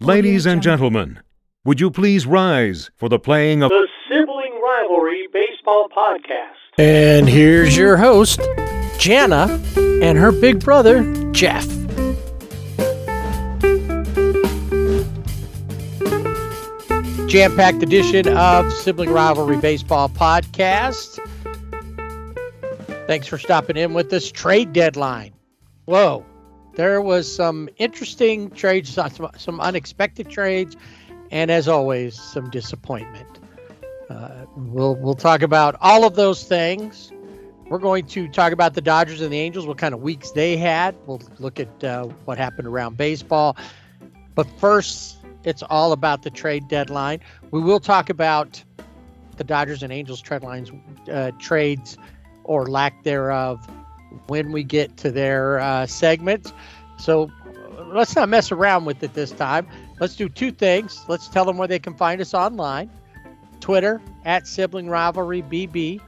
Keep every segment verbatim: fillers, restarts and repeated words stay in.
Ladies and gentlemen, would you please rise for the playing of the Sibling Rivalry Baseball Podcast. And here's your host, Jana, and her big brother, Jeff. Jam-packed edition of Sibling Rivalry Baseball Podcast. Thanks for stopping in with us. Trade deadline. Whoa. There was some interesting trades, some, some unexpected trades, and as always, some disappointment. Uh, we'll we'll talk about all of those things. We're going to talk about the Dodgers and the Angels, what kind of weeks they had. We'll look at uh, what happened around baseball. But first, it's all about the trade deadline. We will talk about the Dodgers and Angels trade lines, uh, trades or lack thereof, when we get to their uh, segments. So let's not mess around with it this time. Let's do two things. Let's tell them where they can find us online. Twitter, at Sibling Rivalry B B,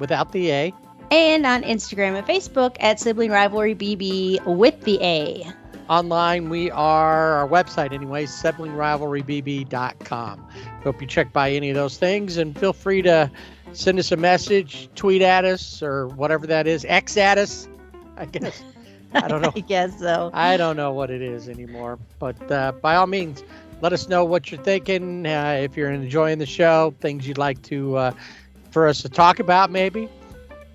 without the A. And on Instagram and Facebook, at Sibling Rivalry B B, with the A. Online, we are, our website anyway, sibling rivalry b b dot com. Hope you check by any of those things, and feel free to send us a message, tweet at us, or whatever that is. X at us, I guess. I don't know. I guess so. I don't know what it is anymore. But uh, by all means, let us know what you're thinking. Uh, if you're enjoying the show, things you'd like to uh, for us to talk about, maybe.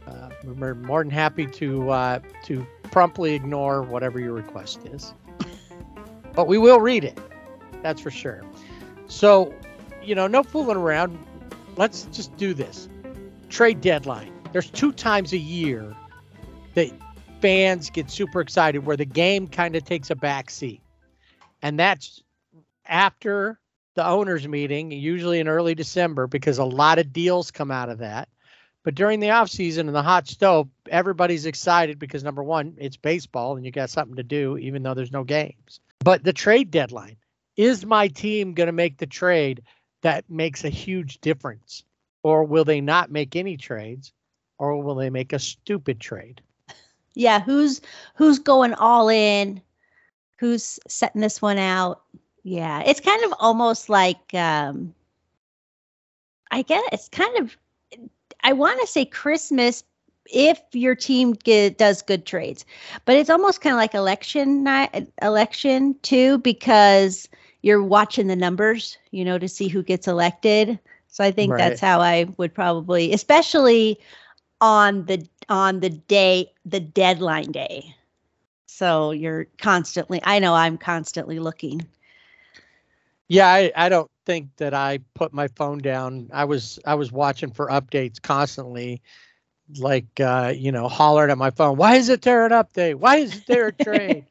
Uh, we're more than happy to uh, to promptly ignore whatever your request is. But we will read it. That's for sure. So, you know, no fooling around. Let's just do this. Trade deadline. There's two times a year that fans get super excited where the game kind of takes a back seat. And that's after the owners meeting, usually in early December, because a lot of deals come out of that. But during the offseason and the hot stove, everybody's excited because, number one, it's baseball and you got something to do even though there's no games. But the trade deadline, is my team going to make the trade that makes a huge difference? Or will they not make any trades? Or will they make a stupid trade? Yeah, who's who's going all in? Who's setting this one out? Yeah, it's kind of almost like, um, I guess it's kind of, I want to say Christmas if your team get, does good trades. But it's almost kind of like election night, election too, because you're watching the numbers, you know, to see who gets elected. So I think right. That's how I would probably, especially on the on the day, the deadline day. So you're constantly, I know I'm constantly looking. Yeah, I, I don't think that I put my phone down. I was I was watching for updates constantly, like, uh, you know, hollering at my phone. Why isn't there an update? Why isn't there a trade?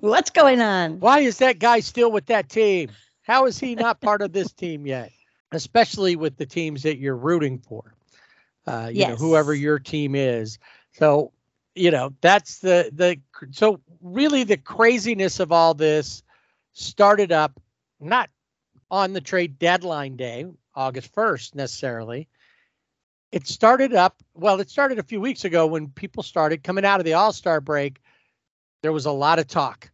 What's going on? Why is that guy still with that team? How is he not part of this team yet? Especially with the teams that you're rooting for, uh, you yes. know, whoever your team is. So, you know, that's the, the, so really the craziness of all this started up, not on the trade deadline day, August first necessarily. It started up, well, it started a few weeks ago when people started coming out of the All-Star break. There was a lot of talk.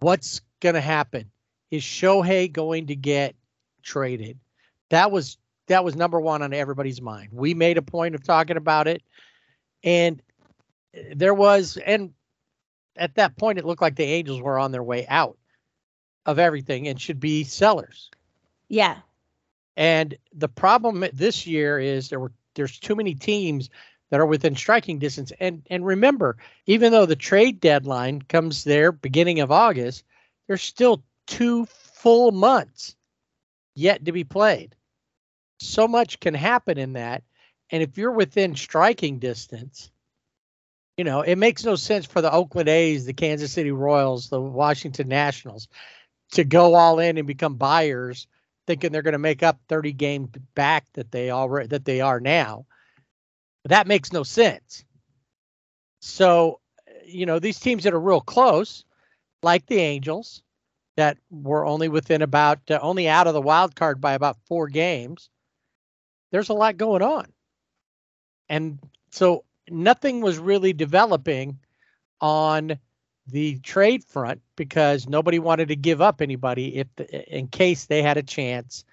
What's going to happen? Is Shohei going to get traded? That was that was number one on everybody's mind. We made a point of talking about it. And there was, and at that point, it looked like the Angels were on their way out of everything and should be sellers. Yeah. And the problem this year is there were there's too many teams that are within striking distance. And and remember, even though the trade deadline comes there beginning of August, there's still two full months yet to be played. So much can happen in that. And if you're within striking distance, you know, it makes no sense for the Oakland A's, the Kansas City Royals, the Washington Nationals to go all in and become buyers thinking they're going to make up thirty games back that they already that they are now. That makes no sense. So, you know, these teams that are real close, like the Angels, that were only within about, uh, only out of the wild card by about four games, there's a lot going on. And so nothing was really developing on the trade front because nobody wanted to give up anybody if the, in case they had a chance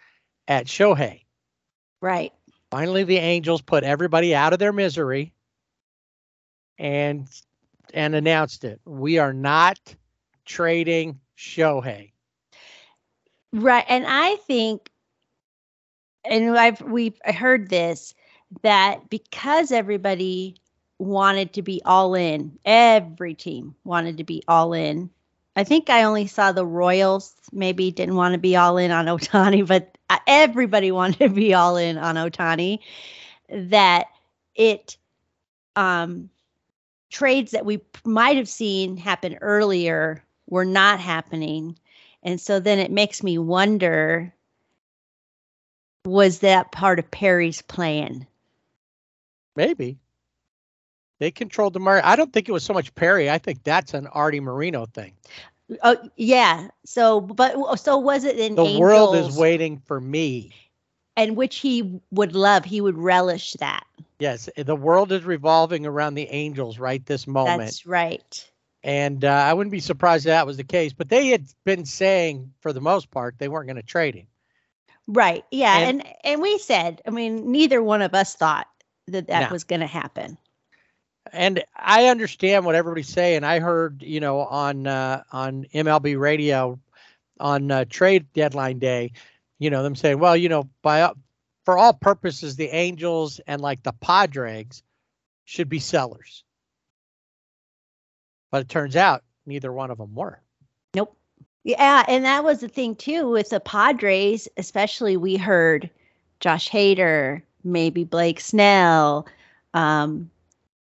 at Shohei. Right. Finally, the Angels put everybody out of their misery and and announced it. We are not trading Shohei. Right. And I think, and I've we've heard this, that because everybody wanted to be all in, every team wanted to be all in. I think I only saw the Royals maybe didn't want to be all in on Ohtani, but everybody wanted to be all in on Ohtani, that it um, trades that we might have seen happen earlier were not happening. And so then it makes me wonder, was that part of Perry's plan? Maybe. They controlled the market. I don't think it was so much Perry. I think that's an Artie Moreno thing. Oh, yeah. So, but so was it in the Angels? The world is waiting for me. And which he would love. He would relish that. Yes. The world is revolving around the Angels right this moment. That's right. And uh, I wouldn't be surprised if that was the case. But they had been saying, for the most part, they weren't going to trade him. Right. Yeah. And, and and we said, I mean, neither one of us thought that that no. was going to happen. And I understand what everybody's saying. I heard, you know, on uh, on M L B radio on uh, trade deadline day, you know, them saying, well, you know, by for all purposes, the Angels and like the Padres should be sellers. But it turns out neither one of them were. Nope. Yeah, and that was the thing, too, with the Padres, especially we heard Josh Hader, maybe Blake Snell. Um,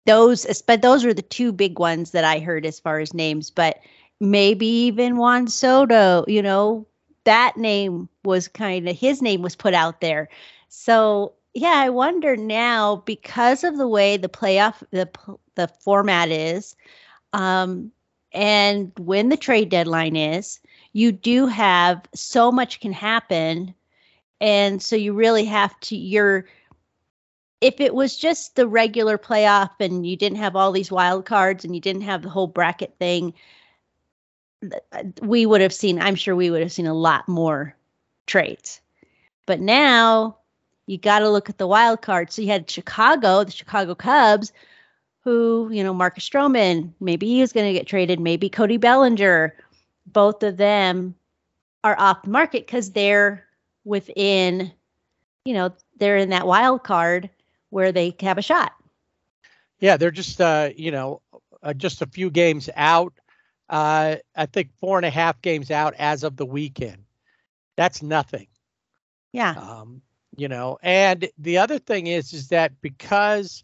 those but those are the two big ones that I heard as far as names, but maybe even Juan Soto, you know, that name was kind of, his name was put out there. So, yeah, I wonder now, because of the way the playoff, the the format is, um, and when the trade deadline is, you do have so much can happen. And so you really have to, you're, if it was just the regular playoff and you didn't have all these wild cards and you didn't have the whole bracket thing, we would have seen, I'm sure we would have seen a lot more trades. But now you got to look at the wild card. So you had Chicago, the Chicago Cubs, who, you know, Marcus Stroman, maybe he was going to get traded, maybe Cody Bellinger. Both of them are off the market because they're within, you know, they're in that wild card where they have a shot. Yeah, they're just, uh, you know, uh, just a few games out. Uh, I think four and a half games out as of the weekend. That's nothing. Yeah. Um, you know, and the other thing is, is that because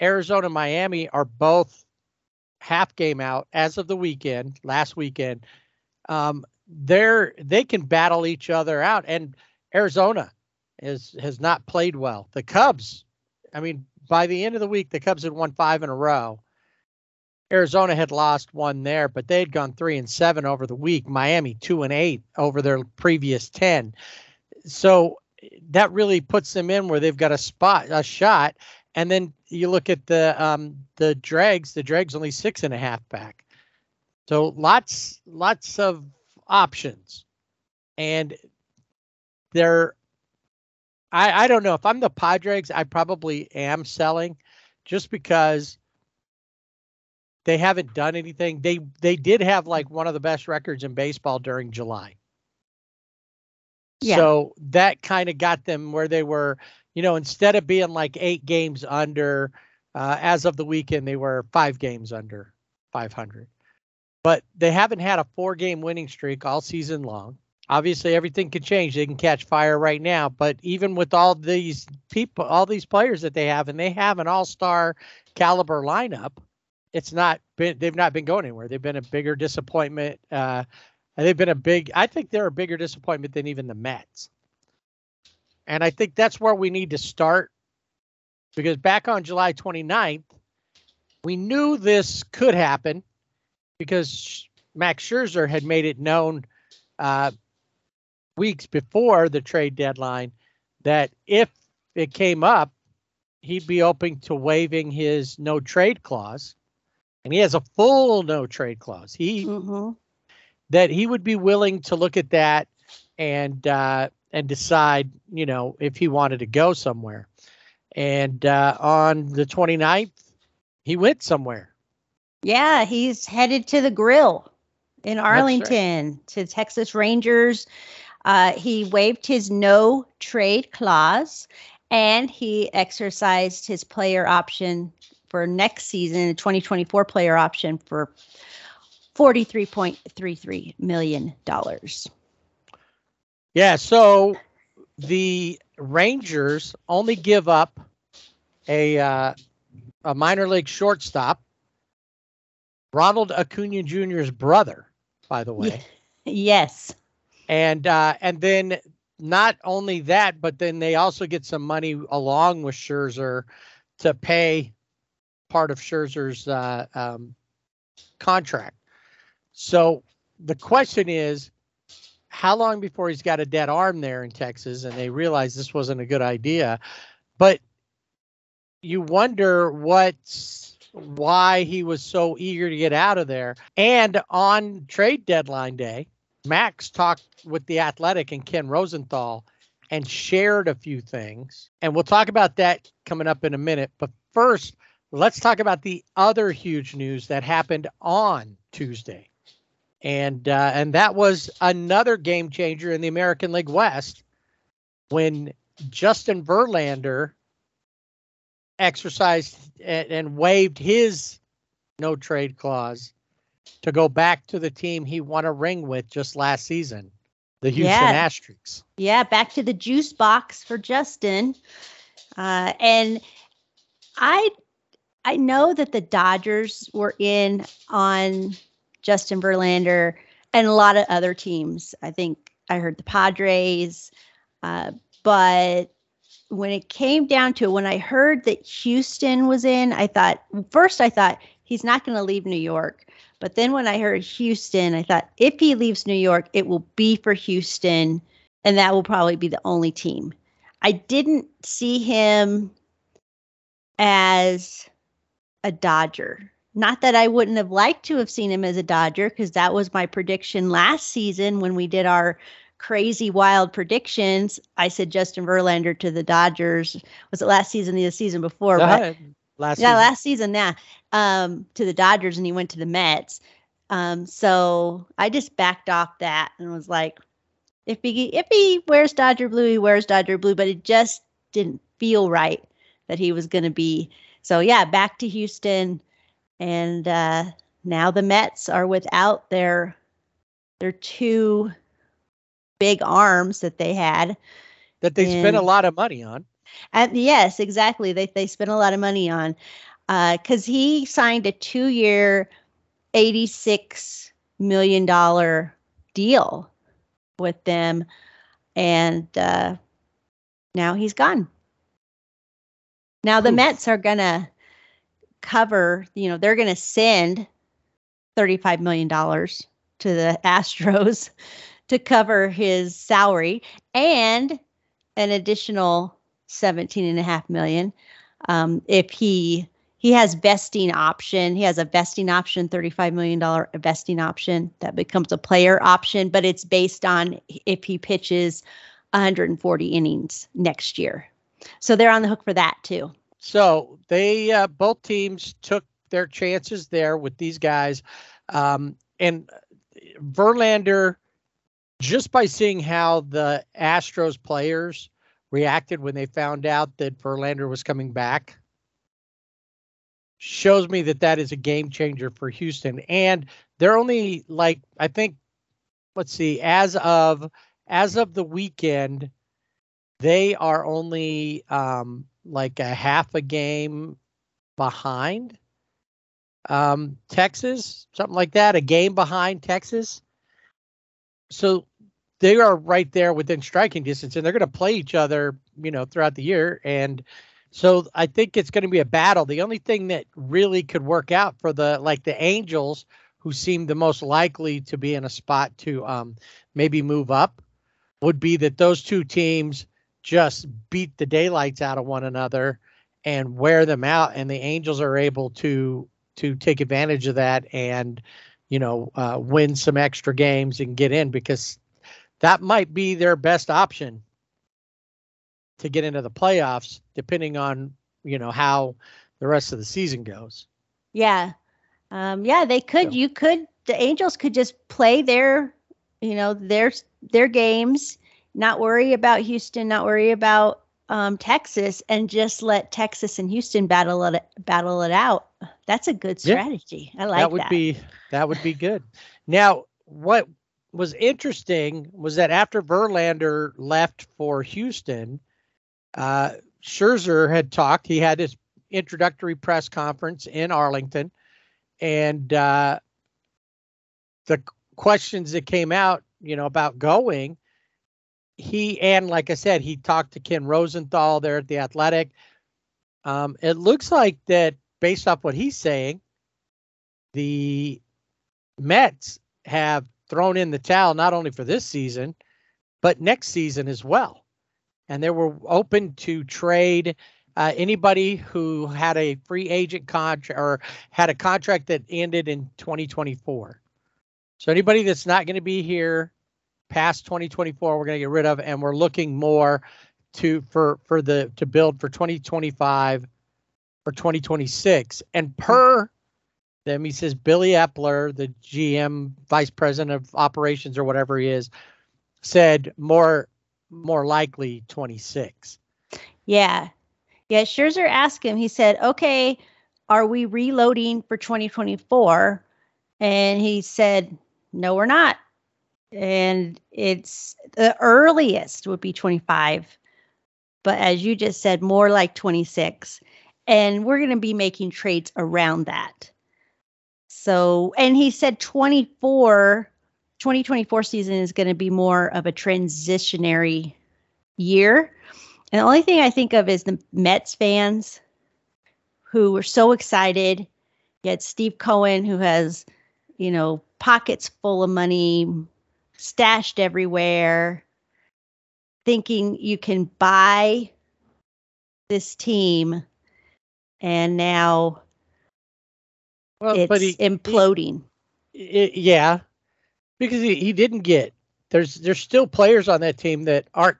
Arizona and Miami are both half game out as of the weekend, last weekend, um, they're, they can battle each other out. And Arizona is, has not played well. The Cubs, I mean, by the end of the week, the Cubs had won five in a row. Arizona had lost one there, but they had gone three and seven over the week. Miami two and eight over their previous ten. So that really puts them in where they've got a spot, a shot. And then you look at the um, the Dregs. The Dregs only six and a half back, so lots lots of options. And they're, I I don't know if I'm the Padres, I probably am selling, just because they haven't done anything. They they did have like one of the best records in baseball during July. Yeah. So that kind of got them where they were. You know, instead of being like eight games under, uh, as of the weekend, they were five games under five hundred. But they haven't had a four-game winning streak all season long. Obviously, everything could change. They can catch fire right now. But even with all these people, all these players that they have, and they have an all-star caliber lineup, it's not been, they've not been going anywhere. They've been a bigger disappointment. Uh, they've been a big, I think they're a bigger disappointment than even the Mets. And I think that's where we need to start, because back on July twenty-ninth, we knew this could happen because Max Scherzer had made it known uh, weeks before the trade deadline that if it came up, he'd be open to waiving his no trade clause and he has a full no trade clause. He mm-hmm. that he would be willing to look at that and uh, and decide, you know, if he wanted to go somewhere. And uh, on the twenty-ninth, he went somewhere. Yeah, he's headed to the grill in Arlington, right, to Texas Rangers. Uh, he waived his no trade clause, and he exercised his player option for next season, the twenty twenty-four player option, for forty-three point three three million dollars. Yeah, so the Rangers only give up a uh, a minor league shortstop, Ronald Acuna Junior's brother, by the way. Yes. And uh, and then not only that, but then they also get some money along with Scherzer to pay part of Scherzer's uh, um, contract. So the question is, how long before he's got a dead arm there in Texas? And they realize this wasn't a good idea. But you wonder what's why he was so eager to get out of there. And on trade deadline day, Max talked with The Athletic and Ken Rosenthal and shared a few things. And we'll talk about that coming up in a minute. But first, let's talk about the other huge news that happened on Tuesday. And uh, and that was another game changer in the American League West when Justin Verlander exercised and, and waived his no trade clause to go back to the team he won a ring with just last season, the Houston yeah. Astros. Yeah, back to the juice box for Justin. Uh, and I I know that the Dodgers were in on Justin Verlander and a lot of other teams. I think I heard the Padres. Uh, but when it came down to it, when I heard that Houston was in, I thought, first I thought, he's not going to leave New York. But then when I heard Houston, I thought if he leaves New York, it will be for Houston, and that will probably be the only team. I didn't see him as a Dodger. Not that I wouldn't have liked to have seen him as a Dodger, because that was my prediction last season when we did our crazy wild predictions. I said Justin Verlander to the Dodgers. Was it last season or the season before? Uh-huh. But Last yeah, season. last season, yeah, um, to the Dodgers, and he went to the Mets. Um, so I just backed off that and was like, if he if he wears Dodger blue, he wears Dodger blue. But it just didn't feel right that he was going to be. So yeah, back to Houston, and uh, now the Mets are without their their two big arms that they had, that they and, spent a lot of money on. And yes, exactly. They they spent a lot of money on, uh, because he signed a two-year, eighty-six million dollars deal with them, and uh, now he's gone. Now the Oof. Mets are gonna cover. You know, they're gonna send thirty-five million dollars to the Astros to cover his salary and an additional seventeen and a half million. Um, if he, he has vesting option, he has a vesting option, thirty-five million dollars vesting option that becomes a player option, but it's based on if he pitches one hundred forty innings next year. So they're on the hook for that too. So they, uh, both teams took their chances there with these guys. Um, and Verlander, just by seeing how the Astros players reacted when they found out that Verlander was coming back, shows me that that is a game changer for Houston. And they're only like, I think, let's see, as of, as of the weekend, they are only um, like a half a game behind um, Texas, something like that, a game behind Texas. So they are right there within striking distance, and they're going to play each other, you know, throughout the year. And so I think it's going to be a battle. The only thing that really could work out for the, like the Angels, who seem the most likely to be in a spot to um, maybe move up, would be that those two teams just beat the daylights out of one another and wear them out. And the Angels are able to to take advantage of that and, you know, uh, win some extra games and get in, because that might be their best option to get into the playoffs, depending on, you know, how the rest of the season goes. Yeah. Um, yeah, they could, so. you could, the Angels could just play their, you know, their, their games, not worry about Houston, not worry about um, Texas, and just let Texas and Houston battle it, battle it out. That's a good strategy. Yeah. I like that. Would that. Be, that would be good. Now, what was interesting was that after Verlander left for Houston, uh, Scherzer had talked. He had his introductory press conference in Arlington, and uh, the questions that came out, you know, about going, he, and like I said, he talked to Ken Rosenthal there at the Athletic. Um, it looks like that, based off what he's saying, the Mets have thrown in the towel, not only for this season, but next season as well. And they were open to trade uh, anybody who had a free agent contract or had a contract that ended in twenty twenty-four. So anybody that's not going to be here past twenty twenty-four, we're going to get rid of, and we're looking more to for for the to build for twenty twenty-five or twenty twenty-six. And per them, he says Billy Epler, the G M, vice president of operations or whatever he is, said more. More likely twenty-six. Yeah. Yeah. Scherzer asked him, he said, okay, are we reloading for twenty twenty-four? And he said, no, we're not. And it's the earliest would be twenty-five. But as you just said, more like twenty-six. And we're going to be making trades around that. So, and he said twenty-four. twenty twenty-four season is going to be more of a transitionary year. And the only thing I think of is the Mets fans who were so excited. You had Steve Cohen, who has, you know, pockets full of money stashed everywhere, thinking you can buy this team. And now well, it's but he, imploding. He, he, yeah. Because he, he didn't get, there's there's still players on that team that aren't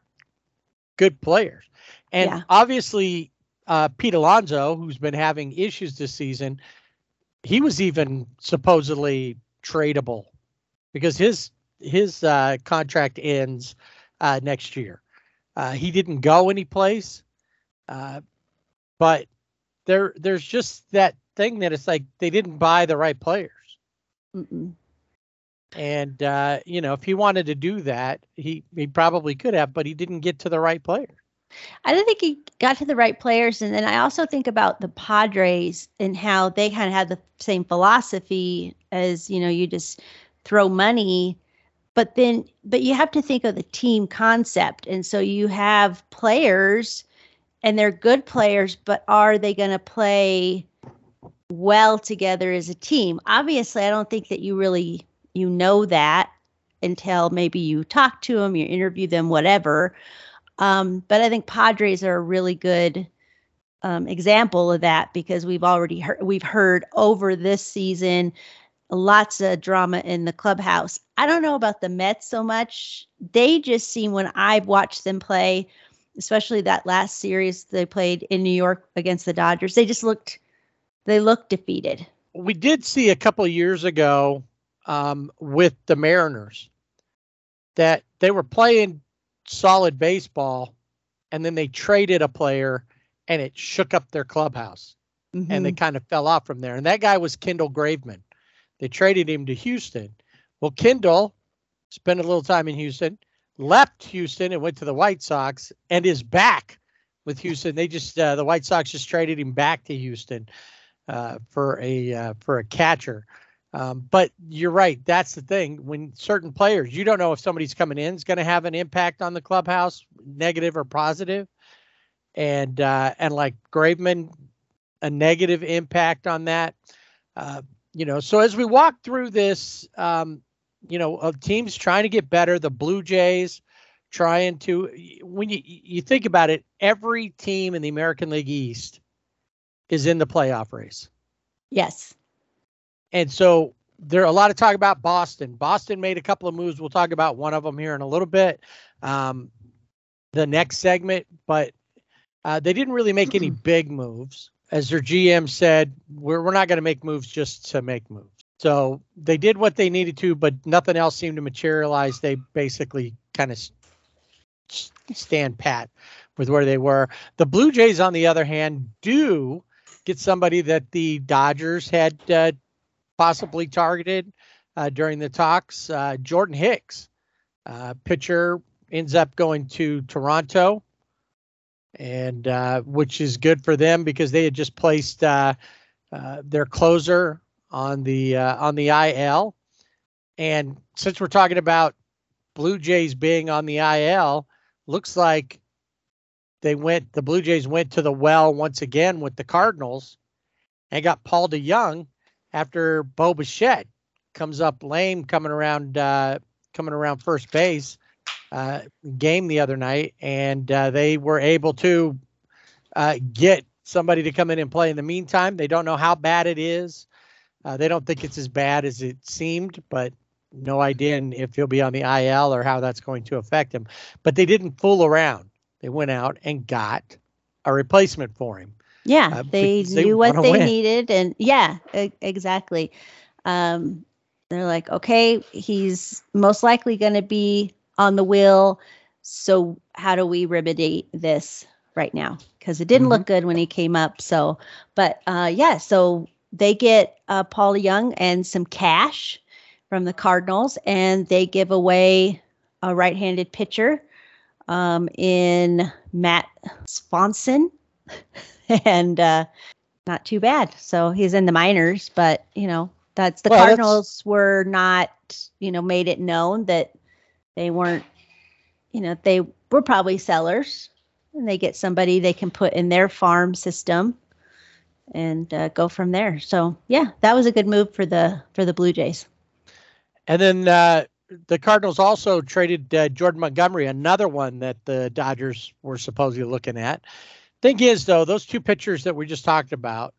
good players. And yeah. obviously, uh, Pete Alonso, who's been having issues this season, he was even supposedly tradable because his his uh, contract ends uh, next year. Uh, he didn't go anyplace. Uh, but there there's just that thing that it's like they didn't buy the right players. Mm-mm. And, uh, you know, if he wanted to do that, he, he probably could have, but he didn't get to the right player. I don't think he got to the right players. And then I also think about the Padres and how they kind of had the same philosophy as, you know, you just throw money, but then, but you have to think of the team concept. And so you have players and they're good players, but are they going to play well together as a team? Obviously, I don't think that you really... You know that until maybe you talk to them, you interview them, whatever. Um, but I think Padres are a really good um, example of that because we've already heard, we've heard over this season, lots of drama in the clubhouse. I don't know about the Mets so much. They just seem, when I've watched them play, especially that last series they played in New York against the Dodgers, they just looked, they looked defeated. We did see a couple of years ago, Um, with the Mariners, that they were playing solid baseball and then they traded a player and it shook up their clubhouse. Mm-hmm. And they kind of fell off from there. And that guy was Kendall Graveman. They traded him to Houston. Well, Kendall spent a little time in Houston, left Houston and went to the White Sox and is back with Houston. They just, uh, the White Sox just traded him back to Houston uh, for a, uh, for a catcher. Um, but you're right. That's the thing. When certain players, you don't know if somebody's coming in is going to have an impact on the clubhouse, negative or positive. And uh, and like Graveman, a negative impact on that. Uh, you know, so as we walk through this, um, you know, uh, teams trying to get better, the Blue Jays trying to, when you, you think about it, every team in the American League East is in the playoff race. Yes. And so there are a lot of talk about Boston. Boston made a couple of moves. We'll talk about one of them here in a little bit, um, the next segment. But uh, they didn't really make any big moves. As their G M said, we're, we're not going to make moves just to make moves. So they did what they needed to, but nothing else seemed to materialize. They basically kind of stand pat with where they were. The Blue Jays, on the other hand, do get somebody that the Dodgers had uh, possibly targeted uh, during the talks. Uh, Jordan Hicks, uh, pitcher, ends up going to Toronto, and uh, which is good for them because they had just placed uh, uh, their closer on the uh, on the I L. And since we're talking about Blue Jays being on the I L, looks like they went, the Blue Jays went to the well once again with the Cardinals and got Paul DeJong after Bo Bichette comes up lame coming around uh, coming around first base uh, game the other night, and uh, they were able to uh, get somebody to come in and play in the meantime. They don't know how bad it is. Uh, they don't think it's as bad as it seemed, but no idea if he'll be on the I L or how that's going to affect him. But they didn't fool around. They went out and got a replacement for him. Yeah, uh, they knew they what they win. needed. And yeah, e- exactly. Um, they're like, okay, he's most likely going to be on the wheel. So how do we remedy this right now? Because it didn't mm-hmm. look good when he came up. So, but uh, yeah, so they get uh, Paul DeJong and some cash from the Cardinals, and they give away a right-handed pitcher um, in Matt Swanson, and uh, not too bad. So he's in the minors, but you know that's the well, Cardinals that's... were not, you know, made it known that they weren't, you know, they were probably sellers, and they get somebody they can put in their farm system and uh, go from there. So yeah, that was a good move for the for the Blue Jays. And then uh, the Cardinals also traded uh, Jordan Montgomery, another one that the Dodgers were supposedly looking at. Thing is, though, those two pitchers that we just talked about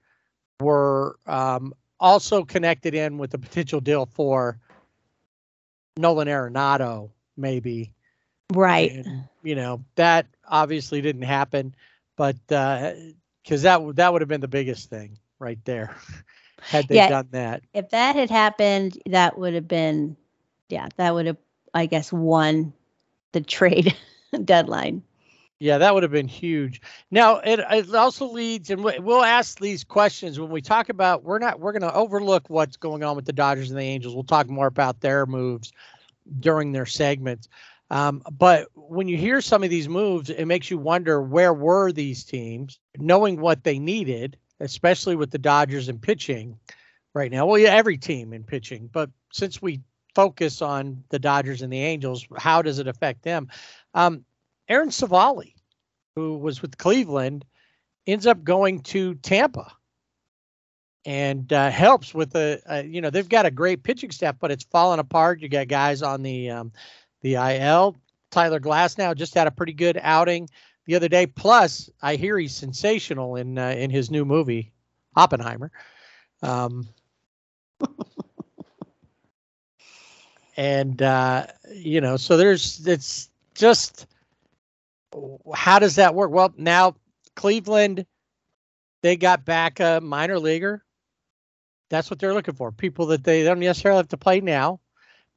were um, also connected in with a potential deal for Nolan Arenado, maybe. Right. And, you know, that obviously didn't happen, but uh, because that w- that would have been the biggest thing right there. Had they yeah, done that. If that had happened, that would have been, yeah, that would have, I guess, won the trade deadline. Yeah, that would have been huge. Now, it, it also leads, and we'll ask these questions when we talk about, we're not, we're going to overlook what's going on with the Dodgers and the Angels. We'll talk more about their moves during their segments. Um, but when you hear some of these moves, it makes you wonder, where were these teams, knowing what they needed, especially with the Dodgers in pitching right now. Well, yeah, every team in pitching, but since we focus on the Dodgers and the Angels, how does it affect them? Um, Aaron Savali, who was with Cleveland, ends up going to Tampa and uh, helps with a, a, you know, they've got a great pitching staff, but it's falling apart. You got guys on the, um, the I L. Tyler Glasnow just had a pretty good outing the other day. Plus, I hear he's sensational in uh, in his new movie, Oppenheimer. Um, and, uh, you know, so there's, it's just, how does that work? Well, now Cleveland, they got back a minor leaguer. That's what they're looking for. People that they don't necessarily have to play now.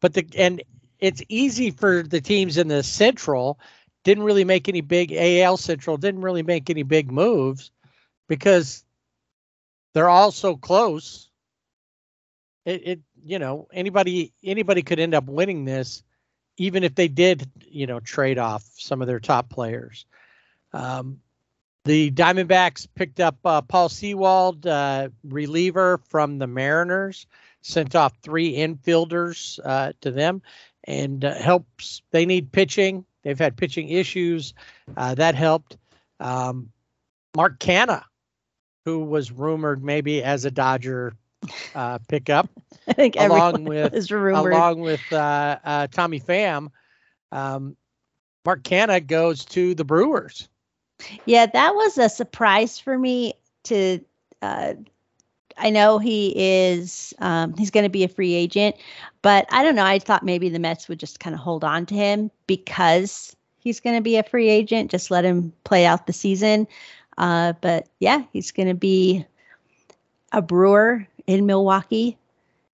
But the, and it's easy for the teams in the Central. Didn't really make any big A L Central, didn't really make any big moves because they're all so close. It, it you know, anybody anybody could end up winning this, even if they did, you know, trade off some of their top players. Um, the Diamondbacks picked up uh, Paul Sewald, uh, reliever from the Mariners, sent off three infielders uh, to them, and uh, helps. They need pitching. They've had pitching issues. Uh, that helped. Um, Mark Canha, who was rumored maybe as a Dodger uh, pickup, I think along with along with uh, uh, Tommy Pham, um, Mark Canha goes to the Brewers. Yeah, that was a surprise for me. To uh, I know he is, um, he's going to be a free agent, but I don't know. I thought maybe the Mets would just kind of hold on to him because he's going to be a free agent, just let him play out the season. Uh, but yeah, he's going to be a Brewer in Milwaukee.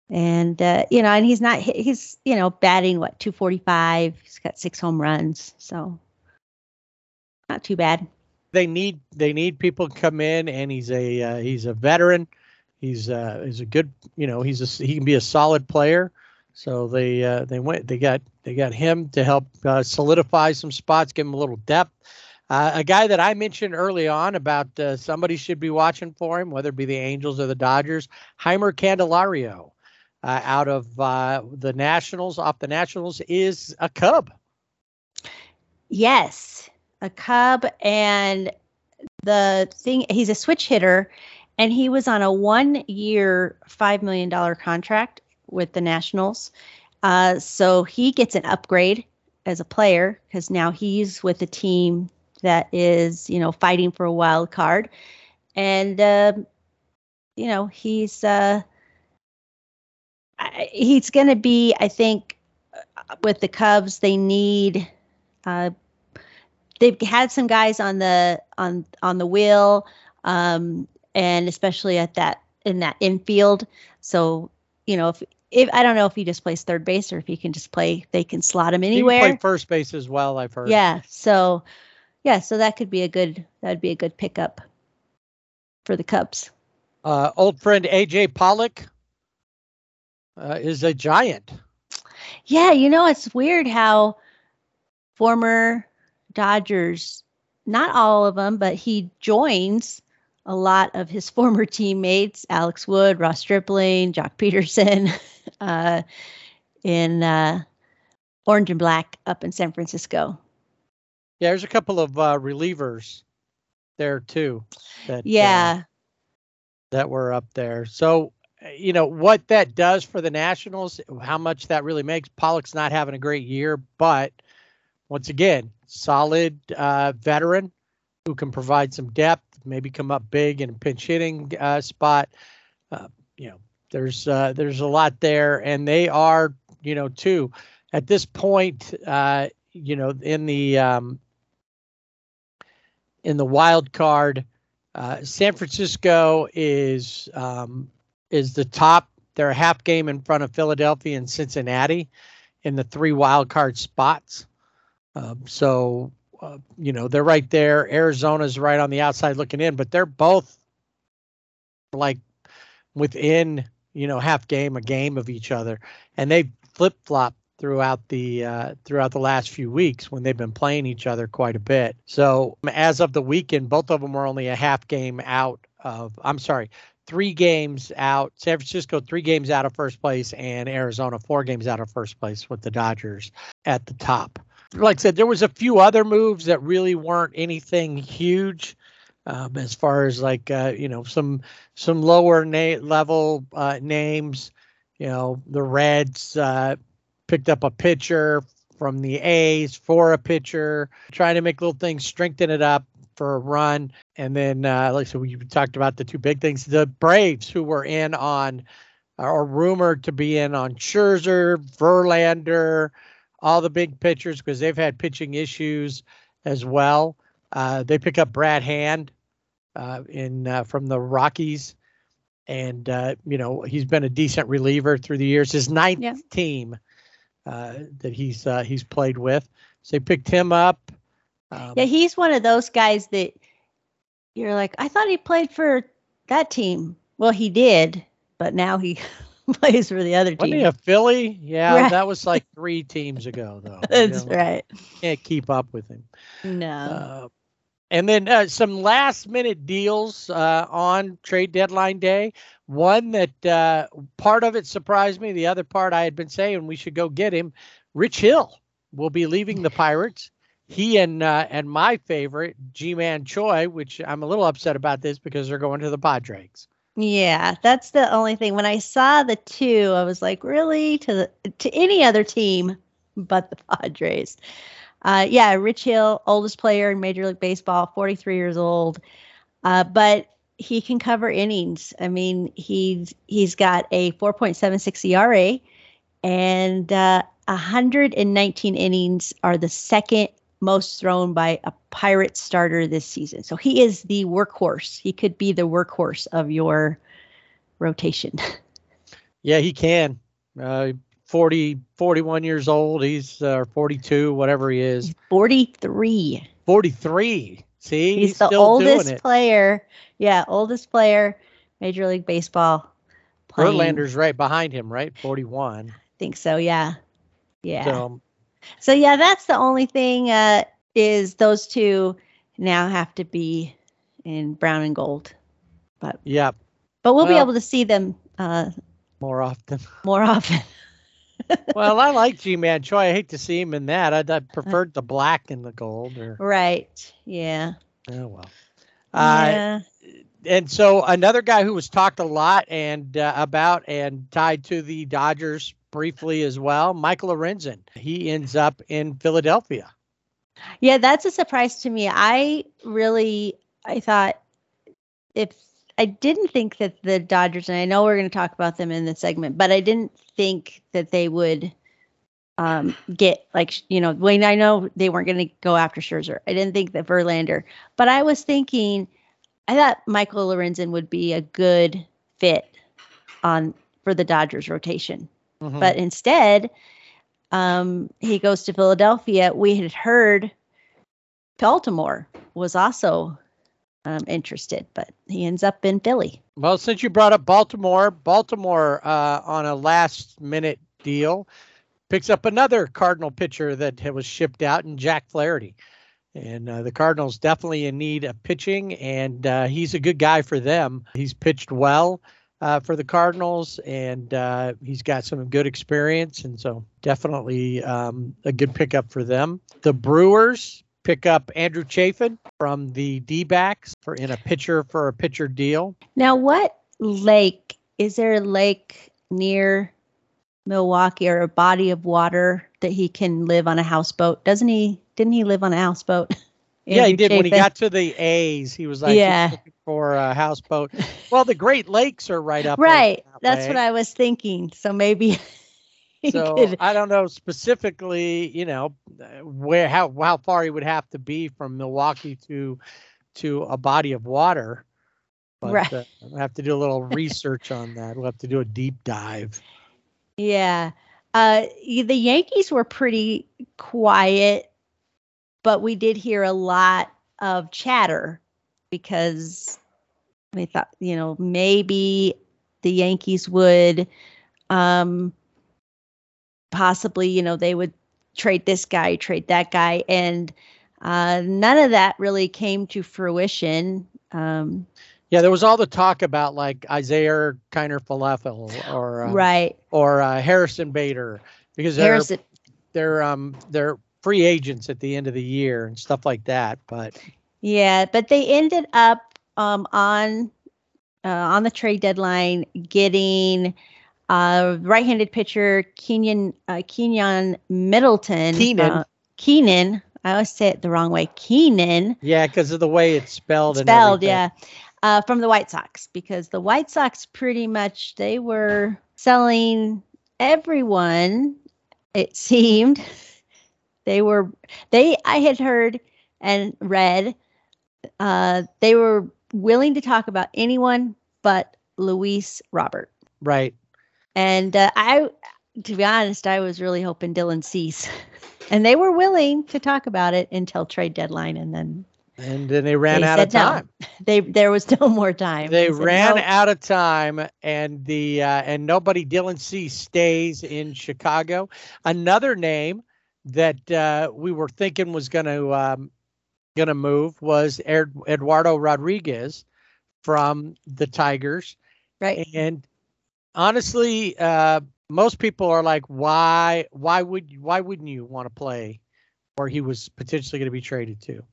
And, uh, you know, and he's not, he's, you know, batting what, two forty-five. He's got six home runs. So not too bad. They need, they need people to come in, and he's a, uh, he's a veteran. He's, uh, he's a good, you know, he's a, he can be a solid player. So they, uh, they went, they got, they got him to help uh, solidify some spots, give him a little depth. Uh, a guy that I mentioned early on about uh, somebody should be watching for him, whether it be the Angels or the Dodgers, Heimer Candelario uh, out of uh, the Nationals, off the Nationals, is a Cub. Yes, a Cub. And the thing, he's a switch hitter, and he was on a one-year, five million dollars contract with the Nationals. Uh, so he gets an upgrade as a player because now he's with a team that is, you know, fighting for a wild card. And, uh, you know, he's uh, he's going to be, I think, with the Cubs, they need uh, they've had some guys on the on on the wheel um, and especially at that in that infield. So, you know, if If I don't know if he just plays third base or if he can just play, they can slot him anywhere. He can play first base as well, I've heard. Yeah, so yeah, so that could be a good that would be a good pickup for the Cubs. Uh, old friend A J Pollock uh, is a Giant. Yeah, you know, it's weird how former Dodgers, not all of them, but he joins a lot of his former teammates, Alex Wood, Ross Stripling, Jock Peterson, uh, in uh, Orange and Black up in San Francisco. Yeah, there's a couple of uh, relievers there too. That, yeah. Uh, that were up there. So, you know, what that does for the Nationals, how much that really makes. Pollock's not having a great year, but once again, solid uh, veteran who can provide some depth. Maybe come up big in a pinch hitting uh, spot. Uh, you know, there's uh, there's a lot there, and they are, you know, too, at this point, uh, you know, in the um, in the wild card, uh, San Francisco is um, is the top. They're a half game in front of Philadelphia and Cincinnati in the three wild card spots. Um, so. Uh, you know, they're right there. Arizona's right on the outside looking in, but they're both like within, you know, half game, a game of each other. And they flip-flopped throughout the uh, throughout the last few weeks when they've been playing each other quite a bit. So as of the weekend, both of them were only a half game out of, I'm sorry, three games out. San Francisco, three games out of first place, and Arizona, four games out of first place with the Dodgers at the top. Like I said, there was a few other moves that really weren't anything huge, um, as far as like uh, you know some some lower na- level uh, names. You know, the Reds uh, picked up a pitcher from the A's for a pitcher, trying to make little things, strengthen it up for a run. And then, uh, like I said, we talked about the two big things: the Braves, who were in on, or rumored to be in on Scherzer, Verlander. All the big pitchers, because they've had pitching issues as well. Uh, they pick up Brad Hand uh, in uh, from the Rockies, and uh, you know he's been a decent reliever through the years. His ninth yeah. team uh, that he's uh, he's played with, so they picked him up. Um, yeah, he's one of those guys that you're like, I thought he played for that team. Well, he did, but now he. plays for the other team. Wasn't he a Philly? Yeah, right. That was like three teams ago, though. That's you know, right. Can't keep up with him. No. Uh, and then uh, some last-minute deals uh, on trade deadline day. One that uh, part of it surprised me. The other part I had been saying we should go get him. Rich Hill will be leaving the Pirates. He and uh, and my favorite, G-Man Choi, which I'm a little upset about this because they're going to the Padres. Yeah, that's the only thing. When I saw the two, I was like, really? To the, to any other team but the Padres. Uh, yeah, Rich Hill, oldest player in Major League Baseball, forty-three years old. Uh, but he can cover innings. I mean, he's he's got a four point seven six E R A, and uh, one hundred nineteen innings are the second most thrown by a Pirate starter this season. So he is the workhorse. He could be the workhorse of your rotation. Yeah, he can. Uh, forty, forty-one years old. He's uh, forty-two, whatever he is. He's forty-three. forty-three. See, he's, he's the still oldest doing it. player. Yeah, oldest player, Major League Baseball. Verlander's right behind him, right? forty-one. I think so, yeah. Yeah. So, so yeah, that's the only thing uh, is those two now have to be in brown and gold. But yeah, but we'll, well be able to see them uh, more often. More often. Well, I like G-Man Choi. I hate to see him in that. I'd, I preferred the black and the gold. Or... Right. Yeah. Oh, well. Uh, yeah. And so another guy who was talked a lot and uh, about and tied to the Dodgers briefly as well, Michael Lorenzen. He ends up in Philadelphia. Yeah, that's a surprise to me. I really, I thought if I didn't think that the Dodgers, and I know we're going to talk about them in the segment, but I didn't think that they would um, get like, you know, when I know they weren't going to go after Scherzer. I didn't think that Verlander, but I was thinking, I thought Michael Lorenzen would be a good fit on for the Dodgers rotation. Mm-hmm. But instead, um, he goes to Philadelphia. We had heard Baltimore was also um, interested, but he ends up in Philly. Well, since you brought up Baltimore, Baltimore uh, on a last-minute deal picks up another Cardinal pitcher that was shipped out in Jack Flaherty. And uh, the Cardinals definitely in need of pitching, and uh, he's a good guy for them. He's pitched well uh, for the Cardinals, and uh, he's got some good experience, and so definitely um, a good pickup for them. The Brewers pick up Andrew Chafin from the D-backs for in a pitcher for a pitcher deal. Now, what lake is there? A lake near Milwaukee or a body of water that he can live on a houseboat? Doesn't he? Didn't he live on a houseboat? Andrew yeah, he did. Chafin. When he got to the A's, he was like, yeah. looking for a houseboat. Well, the Great Lakes are right up. Right. That That's way. What I was thinking. So maybe. So could. I don't know specifically, you know, where, how, how far he would have to be from Milwaukee to, to a body of water. But right. uh, I'll have to do a little research on that. We'll have to do a deep dive. Yeah. Uh, the Yankees were pretty quiet, but we did hear a lot of chatter because we thought, you know, maybe the Yankees would um, possibly, you know, they would trade this guy, trade that guy. And uh, none of that really came to fruition. Um, yeah, there was all the talk about like Isaiah Kiner-Falafel or um, right or uh, Harrison Bader because they're, Harrison. they're, um, they're, free agents at the end of the year and stuff like that. But yeah, but they ended up um, on uh, on the trade deadline getting uh, right-handed pitcher Keenan uh, Keenan Middleton. Keenan. Uh, Keenan. I always say it the wrong way. Keenan. Yeah, because of the way it's spelled. Spelled, and yeah. Uh, from the White Sox, because the White Sox pretty much they were selling everyone. It seemed. They were, they, I had heard and read, uh, they were willing to talk about anyone but Luis Robert. Right. And uh, I, to be honest, I was really hoping Dylan Cease. And they were willing to talk about it until trade deadline. And then. And then they ran they out of time. No. They, there was no more time. They, they ran said, no. out of time, and the, uh, and nobody, Dylan Cease stays in Chicago. Another name that uh, we were thinking was going to um, going to move was Ed- Eduardo Rodriguez from the Tigers, right? And honestly, uh, most people are like, why why would why wouldn't you want to play where he was potentially going to be traded to?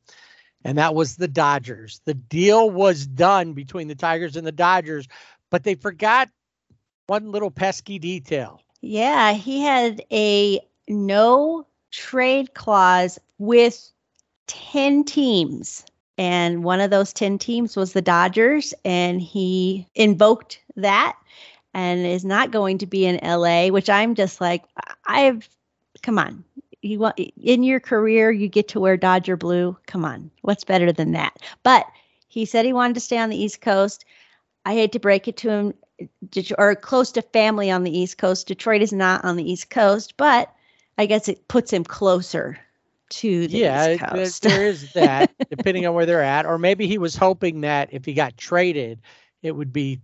And that was the Dodgers. The deal was done between the Tigers and the Dodgers, but they forgot one little pesky detail. Yeah, he had a no trade clause with ten teams. And one of those ten teams was the Dodgers, and he invoked that and is not going to be in L A, which I'm just like, I've, come on. You want, in your career, you get to wear Dodger blue. Come on. What's better than that? But he said he wanted to stay on the East Coast. I hate to break it to him, or close to family on the East Coast. Detroit is not on the East Coast, but I guess it puts him closer to the yeah, East Coast. There is that, depending on where they're at. Or maybe he was hoping that if he got traded, it would be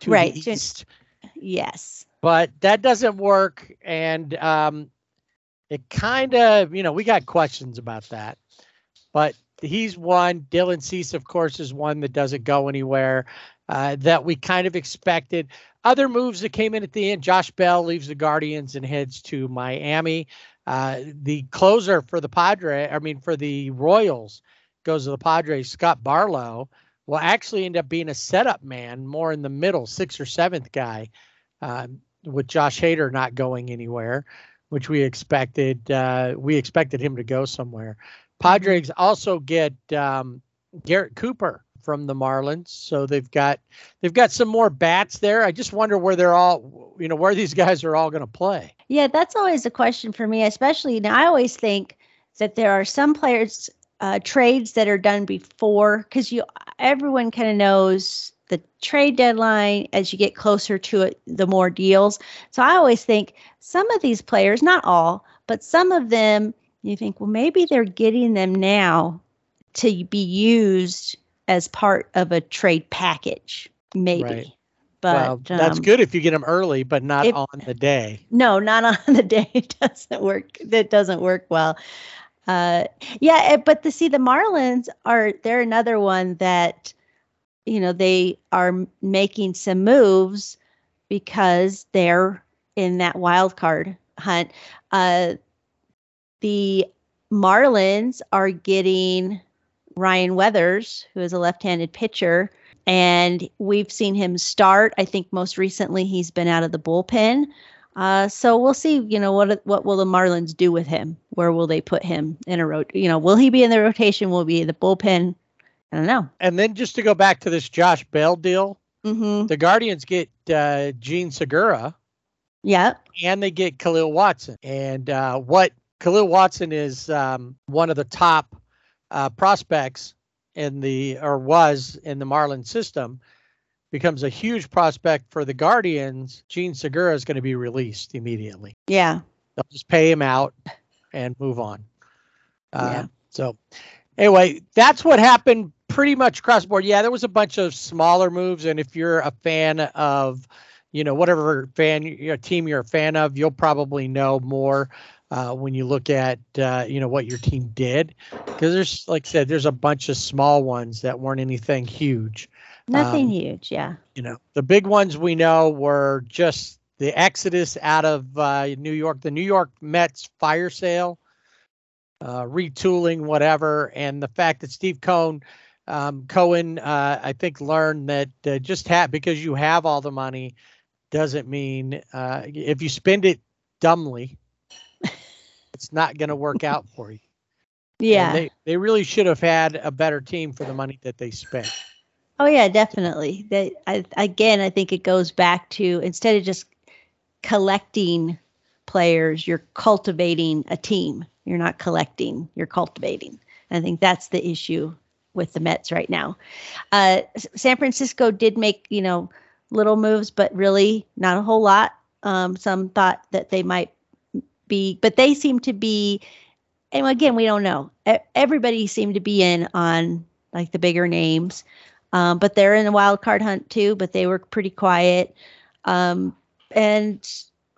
to right. the East. Yes. But that doesn't work. And um, it kind of, you know, we got questions about that. But he's one. Dylan Cease, of course, is one that doesn't go anywhere uh, that we kind of expected. Other moves that came in at the end, Josh Bell leaves the Guardians and heads to Miami. Uh, the closer for the Padres, I mean, for the Royals, goes to the Padres. Scott Barlow will actually end up being a setup man, more in the middle, sixth or seventh guy, uh, with Josh Hader not going anywhere, which we expected. Uh, we expected him to go somewhere. Padres also get um, Garrett Cooper from the Marlins, so they've got they've got some more bats there. I just wonder where they're all, you know, where these guys are all going to play. Yeah, that's always a question for me, especially now. I always think that there are some players uh, trades that are done before, because you everyone kind of knows the trade deadline as you get closer to it, the more deals. So I always think some of these players, not all, but some of them. You think, well, maybe they're getting them now to be used as part of a trade package, maybe. Right. But well, that's um, good if you get them early, but not if, on the day. No, not on the day. It doesn't work. That doesn't work well. Uh, yeah, but to see the Marlins are they're another one that, you know, they are making some moves because they're in that wild card hunt. Uh, The Marlins are getting Ryan Weathers, who is a left-handed pitcher, and we've seen him start. I think most recently he's been out of the bullpen. Uh, so we'll see, you know, what what will the Marlins do with him? Where will they put him in a rot? You know, will he be in the rotation? Will he be in the bullpen? I don't know. And then just to go back to this Josh Bell deal, mm-hmm. the Guardians get uh, Gene Segura. Yeah. And they get Khalil Watson. And uh, what... Khalil Watson is um, one of the top uh, prospects in the, or was in the Marlins system, becomes a huge prospect for the Guardians. Gene Segura is going to be released immediately. Yeah. They'll just pay him out and move on. Uh, yeah. So anyway, that's what happened pretty much across the board. Yeah, there was a bunch of smaller moves. And if you're a fan of, you know, whatever fan, you know, team you're a fan of, you'll probably know more. Uh, when you look at, uh, you know, what your team did, because there's, like I said, there's a bunch of small ones that weren't anything huge. Nothing um, huge. Yeah. You know, the big ones we know were just the exodus out of uh, New York, the New York Mets fire sale, uh, retooling, whatever. And the fact that Steve Cohen, um, Cohen, uh, I think, learned that uh, just ha- because you have all the money doesn't mean uh, if you spend it dumbly, it's not going to work out for you. Yeah. And they, they really should have had a better team for the money that they spent. Oh, yeah, definitely. They, I, again, I think it goes back to instead of just collecting players, you're cultivating a team. You're not collecting, you're cultivating. And I think that's the issue with the Mets right now. Uh, San Francisco did make, you know, little moves, but really not a whole lot. Um, some thought that they might be, but they seem to be, and again, we don't know. Everybody seemed to be in on like the bigger names, um, but they're in the wild card hunt too, but they were pretty quiet. Um, and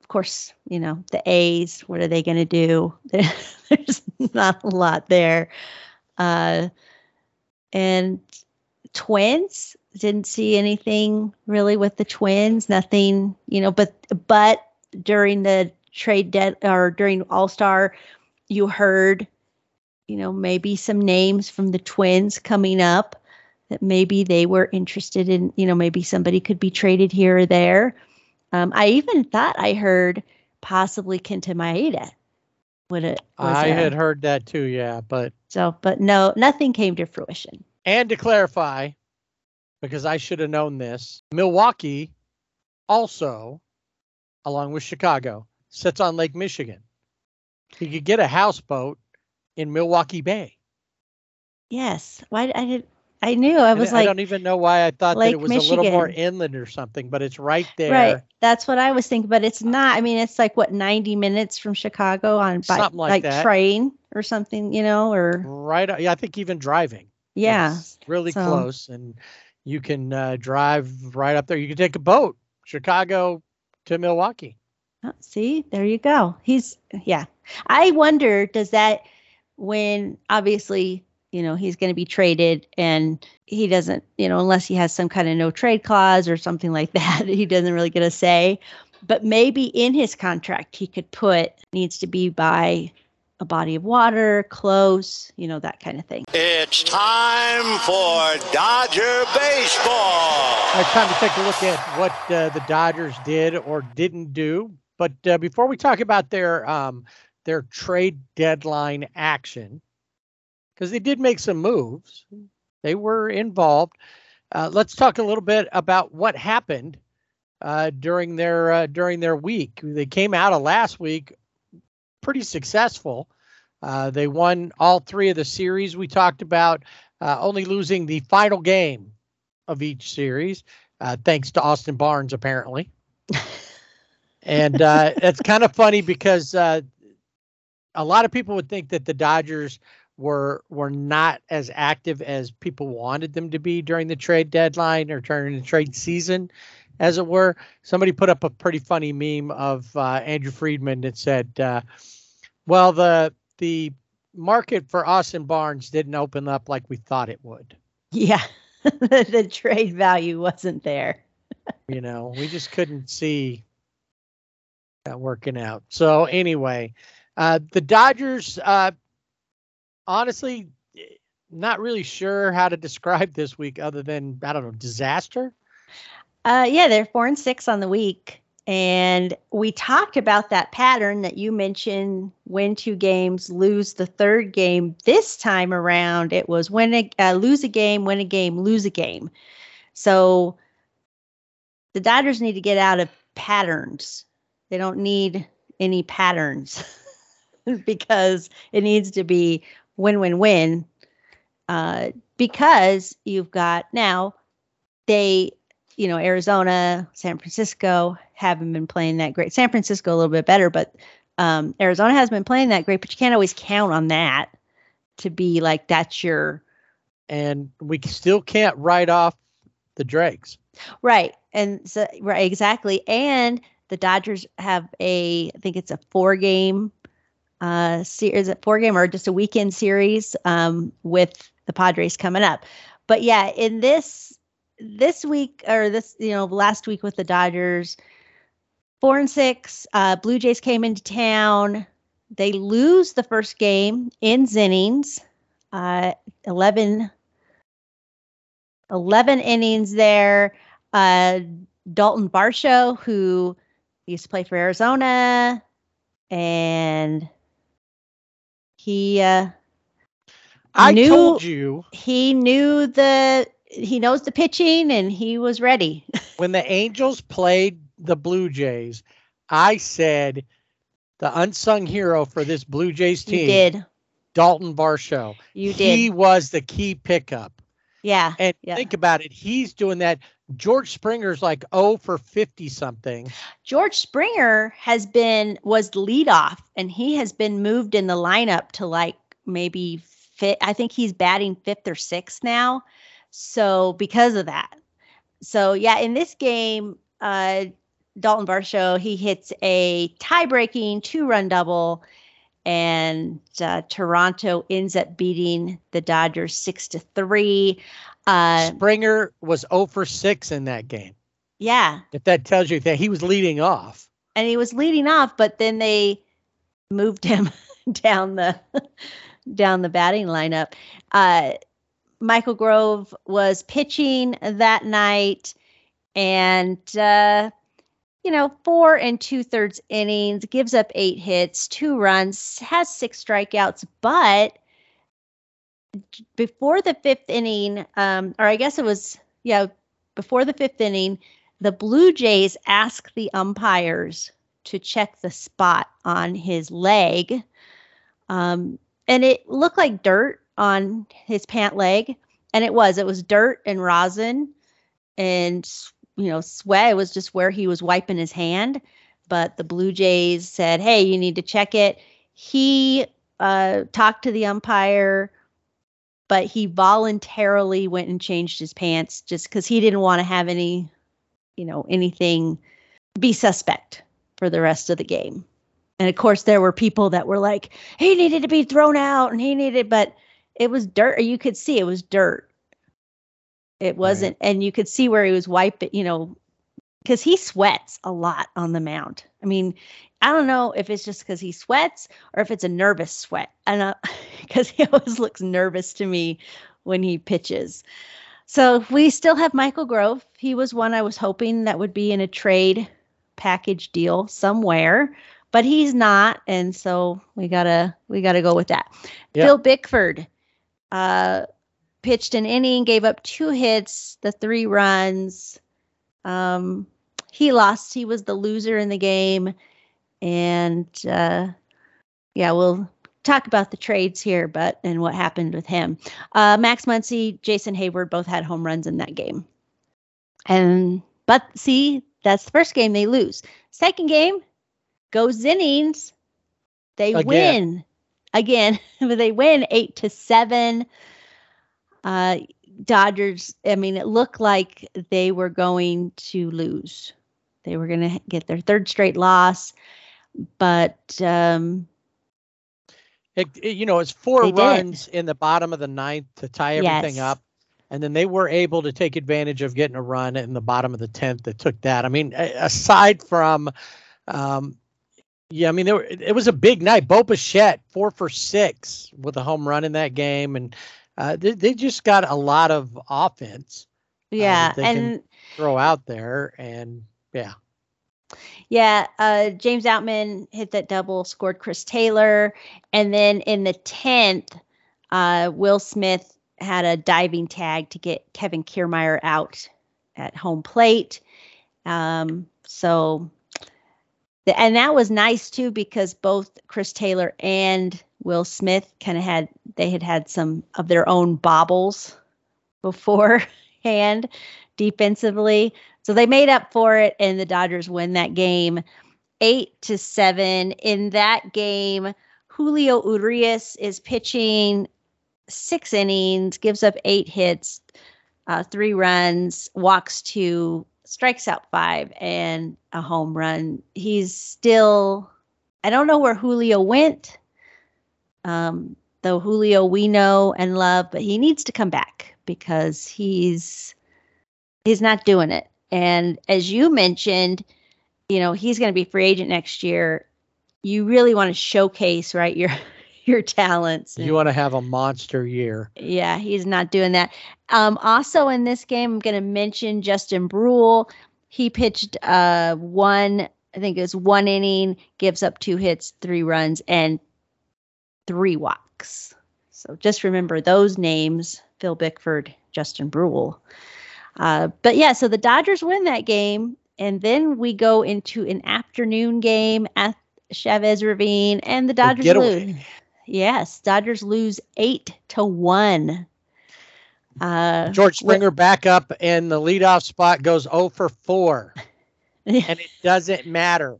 of course, you know, the A's, what are they going to do? There's not a lot there. Uh, and Twins, didn't see anything really with the Twins, nothing, you know, but, but during the trade dead or during All-Star, you heard, you know, maybe some names from the Twins coming up that maybe they were interested in, you know, maybe somebody could be traded here or there. Um, I even thought I heard possibly Kenta Maeda what it was. I had uh, heard that too, yeah. But so, but no, nothing came to fruition. And to clarify, because I should have known this, Milwaukee also, along with Chicago, sits on Lake Michigan. You could get a houseboat in Milwaukee Bay. Yes. Why I did I knew I was I like I don't even know why I thought Lake that it was Michigan. A little more inland or something, but it's right there. Right. That's what I was thinking, but it's not. I mean, it's like what ninety minutes from Chicago on by something like, like that. Train or something, you know, or right. Yeah, I think even driving. Yeah. It's really so. Close, and you can uh, drive right up there. You can take a boat, Chicago to Milwaukee. Oh, see, there you go. He's yeah. I wonder, does that when obviously, you know, he's going to be traded and he doesn't, you know, unless he has some kind of no trade clause or something like that, he doesn't really get a say. But maybe in his contract, he could put needs to be by a body of water, close, you know, that kind of thing. It's time for Dodger baseball. It's time to take a look at what uh, the Dodgers did or didn't do. But uh, before we talk about their um, their trade deadline action, because they did make some moves, they were involved. Uh, let's talk a little bit about what happened uh, during their uh, during their week. They came out of last week pretty successful. Uh, they won all three of the series we talked about, uh, only losing the final game of each series, uh, thanks to Austin Barnes, apparently. And uh, it's kind of funny because uh, a lot of people would think that the Dodgers were were not as active as people wanted them to be during the trade deadline or during the trade season, as it were. Somebody put up a pretty funny meme of uh, Andrew Friedman that said, uh, well, the the market for Austin Barnes didn't open up like we thought it would. Yeah, the trade value wasn't there. You know, we just couldn't see that working out. So anyway, uh, the Dodgers, uh, honestly, not really sure how to describe this week other than, I don't know, disaster? Uh, yeah, they're four and six on the week. And we talked about that pattern that you mentioned, win two games, lose the third game. This time around, it was win a, uh, lose a game, win a game, lose a game. So the Dodgers need to get out of patterns. They don't need any patterns because it needs to be win, win, win. Uh, because you've got now they, you know, Arizona, San Francisco haven't been playing that great. San Francisco a little bit better, but um, Arizona hasn't been playing that great. But you can't always count on that to be like that's your. And we still can't write off the Drakes. Right, and so right exactly, and. The Dodgers have a, I think it's a four-game uh, series, a four-game or just a weekend series um, with the Padres coming up. But yeah, in this this week or this, you know, last week with the Dodgers, four and six. Uh, Blue Jays came into town. They lose the first game in innings, uh, eleven, eleven innings there. Uh, Dalton Varsho, who used to play for Arizona, and he uh, I knew, told you he knew the he knows the pitching, and he was ready. When the Angels played the Blue Jays, I said the unsung hero for this Blue Jays team. You did, Dalton Varsho. You did. He was the key pickup. Yeah, and yeah. Think about it. He's doing that. George Springer's like oh for fifty something. George Springer has been, was leadoff, and he has been moved in the lineup to like maybe fit. I think he's batting fifth or sixth now. So because of that. So yeah, in this game, uh, Dalton Varsho, he hits a tie-breaking two-run double, and uh, Toronto ends up beating the Dodgers six to three. Uh, Springer was oh for six in that game. Yeah. If that tells you that he was leading off. And he was leading off, but then they moved him down the down the batting lineup. Uh, Michael Grove was pitching that night, and uh, you know, four and two thirds innings, gives up eight hits, two runs, has six strikeouts. But before the fifth inning, um, or I guess it was, yeah, before the fifth inning, the Blue Jays asked the umpires to check the spot on his leg. Um, and it looked like dirt on his pant leg. And it was, it was dirt and rosin and, you know, sweat. It was just where he was wiping his hand. But the Blue Jays said, hey, you need to check it. He uh, talked to the umpire, but he voluntarily went and changed his pants just because he didn't want to have any, you know, anything be suspect for the rest of the game. And of course, there were people that were like, he needed to be thrown out and he needed, but it was dirt. Or you could see it was dirt. It wasn't. Right. And you could see where he was wiping, you know, because he sweats a lot on the mound. I mean, I don't know if it's just because he sweats or if it's a nervous sweat. And because he always looks nervous to me when he pitches. So we still have Michael Grove. He was one I was hoping that would be in a trade package deal somewhere, but he's not. And so we gotta, we gotta go with that. Yep. Phil Bickford, uh, pitched an inning, gave up two hits, the three runs. Um, he lost. He was the loser in the game. And uh, yeah, we'll talk about the trades here, but and what happened with him. Uh, Max Muncy, Jason Hayward both had home runs in that game. And but see, that's the first game they lose. Second game goes innings. They again. win again, but they win eight to seven. Uh, Dodgers, I mean, it looked like they were going to lose. They were going to get their third straight loss, but, um, it, it, you know, it's four runs did. in the bottom of the ninth to tie everything yes. up. And then they were able to take advantage of getting a run in the bottom of the tenth that took that. I mean, aside from, um, yeah, I mean, there, it was a big night. Bo Bichette, four for six with a home run in that game. And, Uh, they, they just got a lot of offense. Yeah. Uh, they and can throw out there and yeah. Yeah. Uh, James Outman hit that double, scored Chris Taylor. And then in the tenth, uh, Will Smith had a diving tag to get Kevin Kiermaier out at home plate. Um, so, the, and that was nice too, because both Chris Taylor and Will Smith kind of had, they had had some of their own bobbles beforehand defensively. So they made up for it and the Dodgers win that game eight to seven. In that game, Julio Urias is pitching six innings, gives up eight hits, uh, three runs, walks two, strikes out five, and a home run. He's still, I don't know where Julio went. Um, though Julio we know and love, but he needs to come back because he's, he's not doing it. And as you mentioned, you know, he's going to be free agent next year. You really want to showcase, right, your, your talents. And, you want to have a monster year. Yeah. He's not doing that. Um, also in this game, I'm going to mention Justin Brule. He pitched, uh, one, I think it was one inning, gives up two hits, three runs, and three walks. So just remember those names, Phil Bickford, Justin Brule. Uh, but yeah, so the Dodgers win that game. And then we go into an afternoon game at Chavez Ravine and the Dodgers lose. Yes. Dodgers lose eight to one. Uh, George Springer with- back up and the leadoff spot goes oh for four. And it doesn't matter.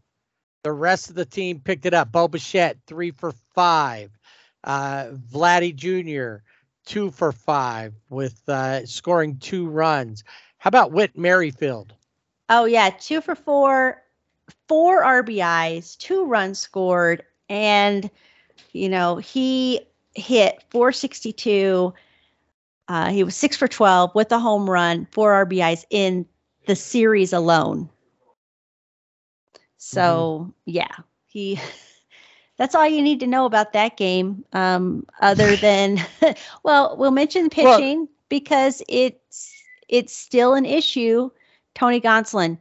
The rest of the team picked it up. Bo Bichette, three for five. Uh, Vladdy Junior two for five with uh, scoring two runs. How about Whit Merrifield? Oh yeah, two for four, four R B Is, two runs scored, and you know he hit four sixty-two. Uh, he was six for twelve with a home run, four R B Is in the series alone. So mm-hmm. yeah, he. That's all you need to know about that game. Um, other than, well, we'll mention pitching well, because it's it's still an issue. Tony Gonsolin,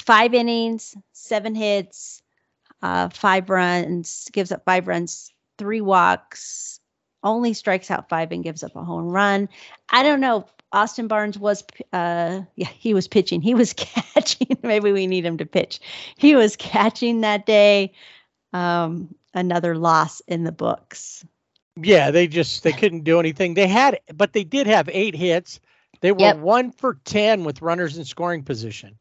five innings, seven hits, uh, five runs, gives up five runs, three walks, only strikes out five and gives up a home run. I don't know. Austin Barnes was, uh, yeah, he was pitching. He was catching. Maybe we need him to pitch. He was catching that day. Um, another loss in the books. Yeah, they just, they couldn't do anything. They had, but they did have eight hits. They were yep. one for ten with runners in scoring position.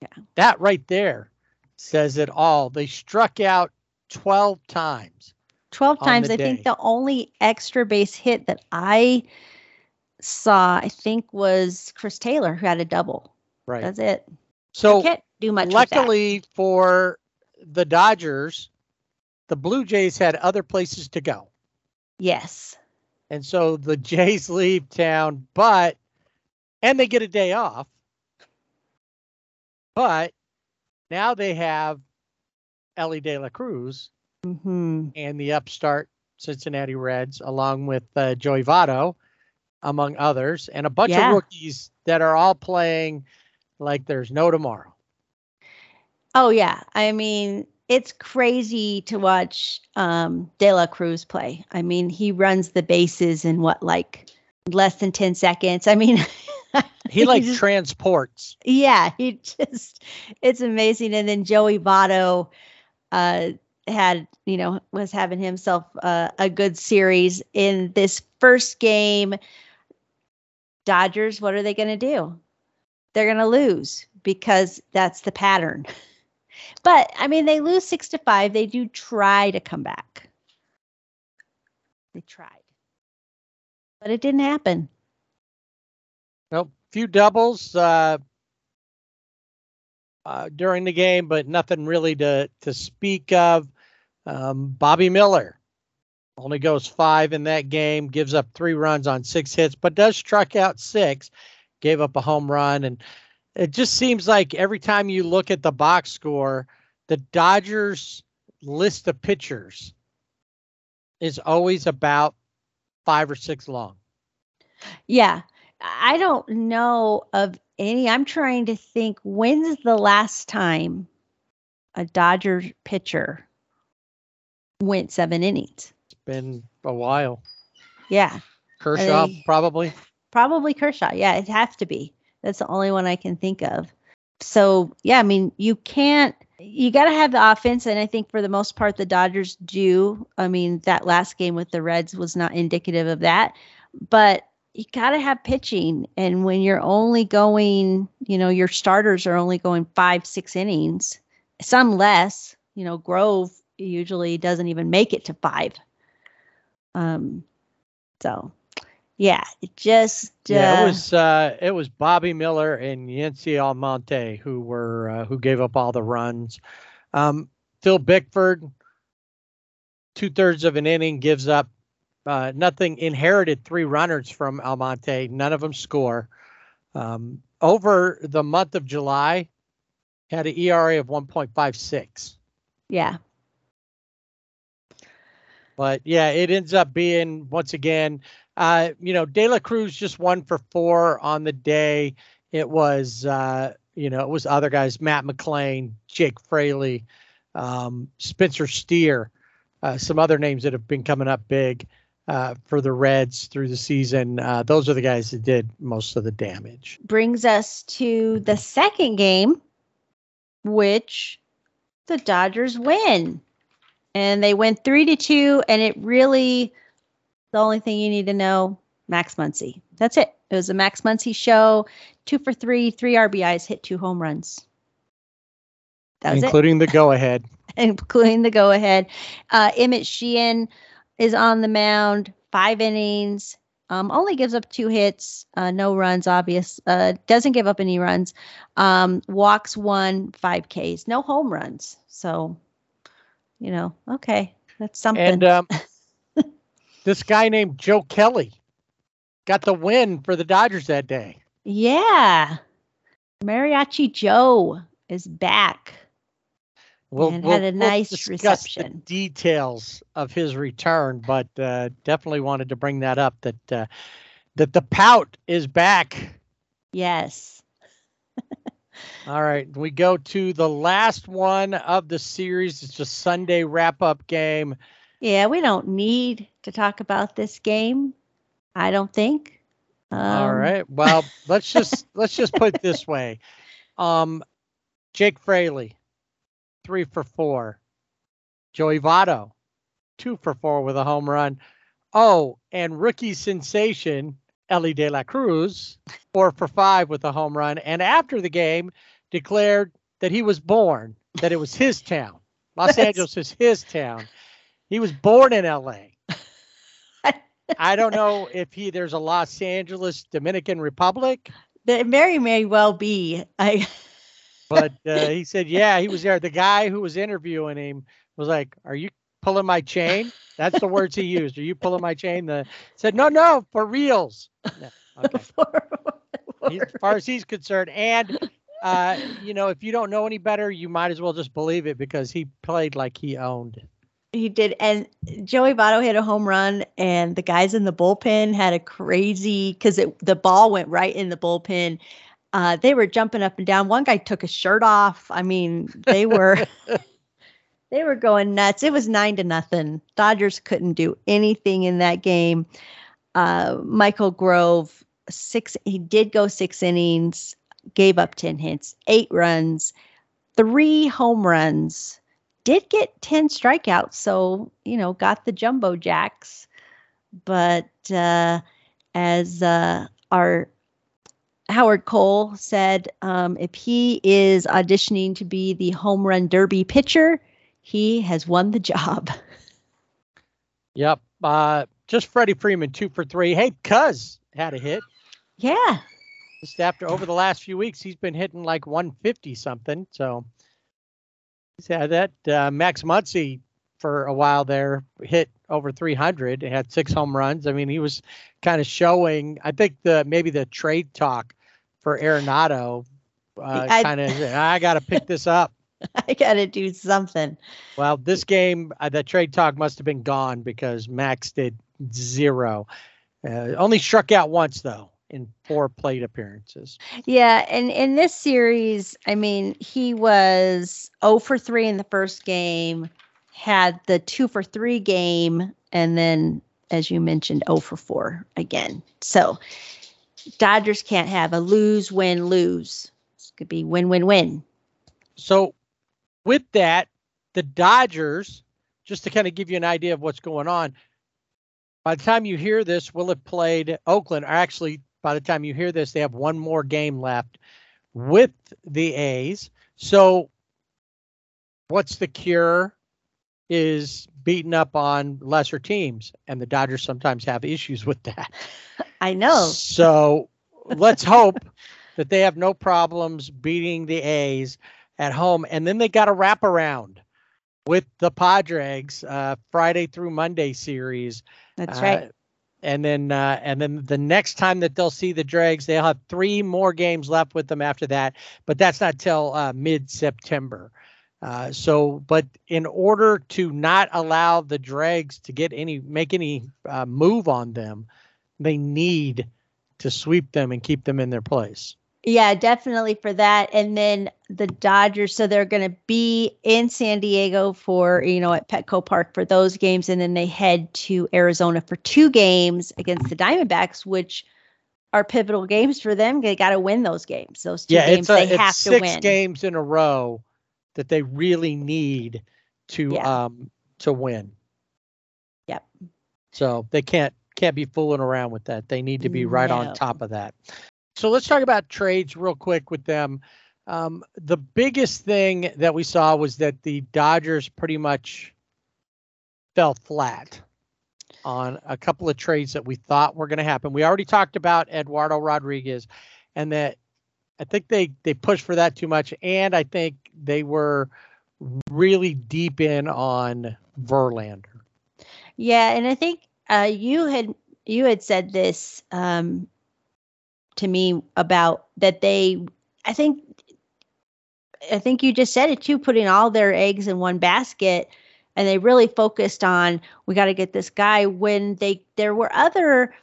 Yeah. That right there says it all. They struck out twelve times. twelve times. I day. think the only extra base hit that I saw, I think, was Chris Taylor, who had a double. Right. That's it. So, can't do much luckily for the Dodgers, the Blue Jays had other places to go. Yes. And so the Jays leave town, but, and they get a day off. But now they have Ellie De La Cruz mm-hmm. and the upstart Cincinnati Reds, along with uh, Joey Votto, among others, and a bunch yeah. of rookies that are all playing like there's no tomorrow. Oh, yeah. I mean, it's crazy to watch um, De La Cruz play. I mean, he runs the bases in what, like less than ten seconds. I mean... He like he just, transports. Yeah, he just, it's amazing. And then Joey Votto uh, had, you know, was having himself uh, a good series in this first game. Dodgers, what are they going to do? They're going to lose because that's the pattern. But, I mean, they lose six to five. They do try to come back. They tried. But it didn't happen. Nope. Few doubles uh, uh, during the game, but nothing really to, to speak of. Um, Bobby Miller only goes five in that game, gives up three runs on six hits, but does strike out six, gave up a home run. And it just seems like every time you look at the box score, the Dodgers list of pitchers is always about five or six long. Yeah. I don't know of any. I'm trying to think, when's the last time a Dodger pitcher went seven innings? It's been a while. Yeah. Kershaw, they, probably. Probably Kershaw. Yeah, it has to be. That's the only one I can think of. So, yeah, I mean, you can't, you got to have the offense. And I think for the most part, the Dodgers do. I mean, that last game with the Reds was not indicative of that. But you got to have pitching. And when you're only going, you know, your starters are only going five, six innings, some less, you know, Grove usually doesn't even make it to five. Um, so yeah, it just, uh, yeah, it was, uh, it was Bobby Miller and Yancy Almonte who were, uh, who gave up all the runs. Um, Phil Bickford, two thirds of an inning, gives up Uh, nothing, inherited three runners from Almonte. None of them score. Um, over the month of July, had an E R A of one point five six. Yeah. But, yeah, it ends up being, once again, uh, you know, De La Cruz just one for four on the day. It was, uh, you know, it was other guys, Matt McClain, Jake Fraley, um, Spencer Steer, uh, some other names that have been coming up big. Uh, for the Reds through the season. Uh, those are the guys that did most of the damage. Brings us to the second game, which the Dodgers win. And they went three to two, and it really, the only thing you need to know, Max Muncy. That's it. It was a Max Muncy show. Two for three, three R B Is, hit two home runs. That was Including it. the go-ahead. Including the go-ahead. Uh, Emmett Sheehan is on the mound, five innings, um, only gives up two hits, uh, no runs, obvious, uh, doesn't give up any runs, um, walks one, five Ks, no home runs. So, you know, okay, that's something. And um, this guy named Joe Kelly got the win for the Dodgers that day. Yeah. Mariachi Joe is back. We'll, and we'll, had a nice we'll discuss reception. The details of his return, but uh, definitely wanted to bring that up that uh, that the pout is back. Yes. All right. We go to the last one of the series. It's a Sunday wrap-up game. Yeah, we don't need to talk about this game, I don't think. Um, All right. Well, let's just let's just put it this way. Um, Jake Fraley, three for four. Joey Votto, two for four with a home run. Oh, and rookie sensation Ellie De La Cruz, four for five with a home run. And after the game, declared that he was born, that it was his town. Los Angeles is his town. He was born in L A. I don't know if he there's a Los Angeles Dominican Republic. There may, may well be. I. But uh, he said, yeah, he was there. The guy who was interviewing him was like, are you pulling my chain? That's the words he used. Are you pulling my chain? The said, no, no, for reals. No, okay. for, for he, as far as he's concerned. And, uh, you know, if you don't know any better, you might as well just believe it because he played like he owned. He did. And Joey Votto hit a home run and the guys in the bullpen had a crazy because the ball went right in the bullpen. Uh, they were jumping up and down. One guy took his shirt off. I mean, they were they were going nuts. It was nine to nothing. Dodgers couldn't do anything in that game. Uh, Michael Grove, six. He did go six innings, gave up ten hits, eight runs, three home runs. Did get ten strikeouts, so, you know, got the jumbo jacks. But uh, as uh, our Howard Cole said, um, if he is auditioning to be the home run derby pitcher, he has won the job. Yep. Uh, just Freddie Freeman, two for three. Hey, Cuz had a hit. Yeah. Just after over the last few weeks, he's been hitting like one fifty something, so. Yeah, that uh, Max Muncy for a while there hit over three hundred and had six home runs. I mean, he was kind of showing, I think, the maybe the trade talk for Arenado uh, kind of, I got to pick this up. I got to do something. Well, this game, uh, the trade talk must have been gone because Max did zero. Uh, only struck out once, though, in four plate appearances. Yeah, and in this series, I mean, he was oh for three in the first game, had the two for three game, and then, as you mentioned, oh for four again. So, Dodgers can't have a lose, win, lose. This could be win, win, win. So, with that, the Dodgers, just to kind of give you an idea of what's going on, by the time you hear this, we'll have played Oakland, or actually, by the time you hear this, they have one more game left with the A's. So what's the cure is beating up on lesser teams, and the Dodgers sometimes have issues with that. I know. So let's hope that they have no problems beating the A's at home. And then they got a wraparound with the Padres uh, Friday through Monday series. That's right. Uh, And then uh, and then the next time that they'll see the Dregs, they'll have three more games left with them after that. But that's not till uh, mid-September. Uh, so but in order to not allow the Dregs to get any make any uh, move on them, they need to sweep them and keep them in their place. Yeah, definitely for that. And then the Dodgers, so they're going to be in San Diego for, you know, at Petco Park for those games. And then they head to Arizona for two games against the Diamondbacks, which are pivotal games for them. They got to win those games. Those two yeah, games, it's a, they it's have to win. Six games in a row that they really need to yeah. um to win. Yep. So they can't can't be fooling around with that. They need to be right no. on top of that. So let's talk about trades real quick with them. Um, the biggest thing that we saw was that the Dodgers pretty much fell flat on a couple of trades that we thought were going to happen. We already talked about Eduardo Rodriguez, and that I think they, they pushed for that too much. And I think they were really deep in on Verlander. Yeah, and I think uh, you had you had said this um to me about that they, I think, I think you just said it too, putting all their eggs in one basket, and they really focused on, we got to get this guy when they, there were other,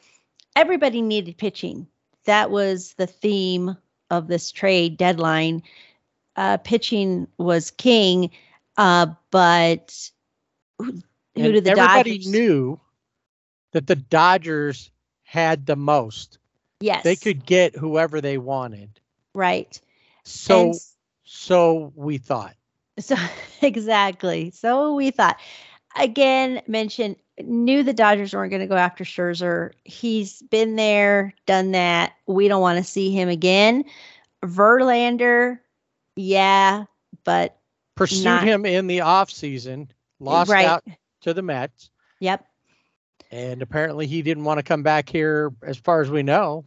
everybody needed pitching. That was the theme of this trade deadline, uh, pitching was king. Uh, but who, who did the everybody Dodgers? Everybody knew that the Dodgers had the most. Yes, they could get whoever they wanted. Right. So, and, so we thought. So exactly. So we thought. Again, mentioned knew the Dodgers weren't going to go after Scherzer. He's been there, done that. We don't want to see him again. Verlander, yeah, but pursued not. him in the offseason, lost right. out to the Mets. Yep. And apparently he didn't want to come back here as far as we know.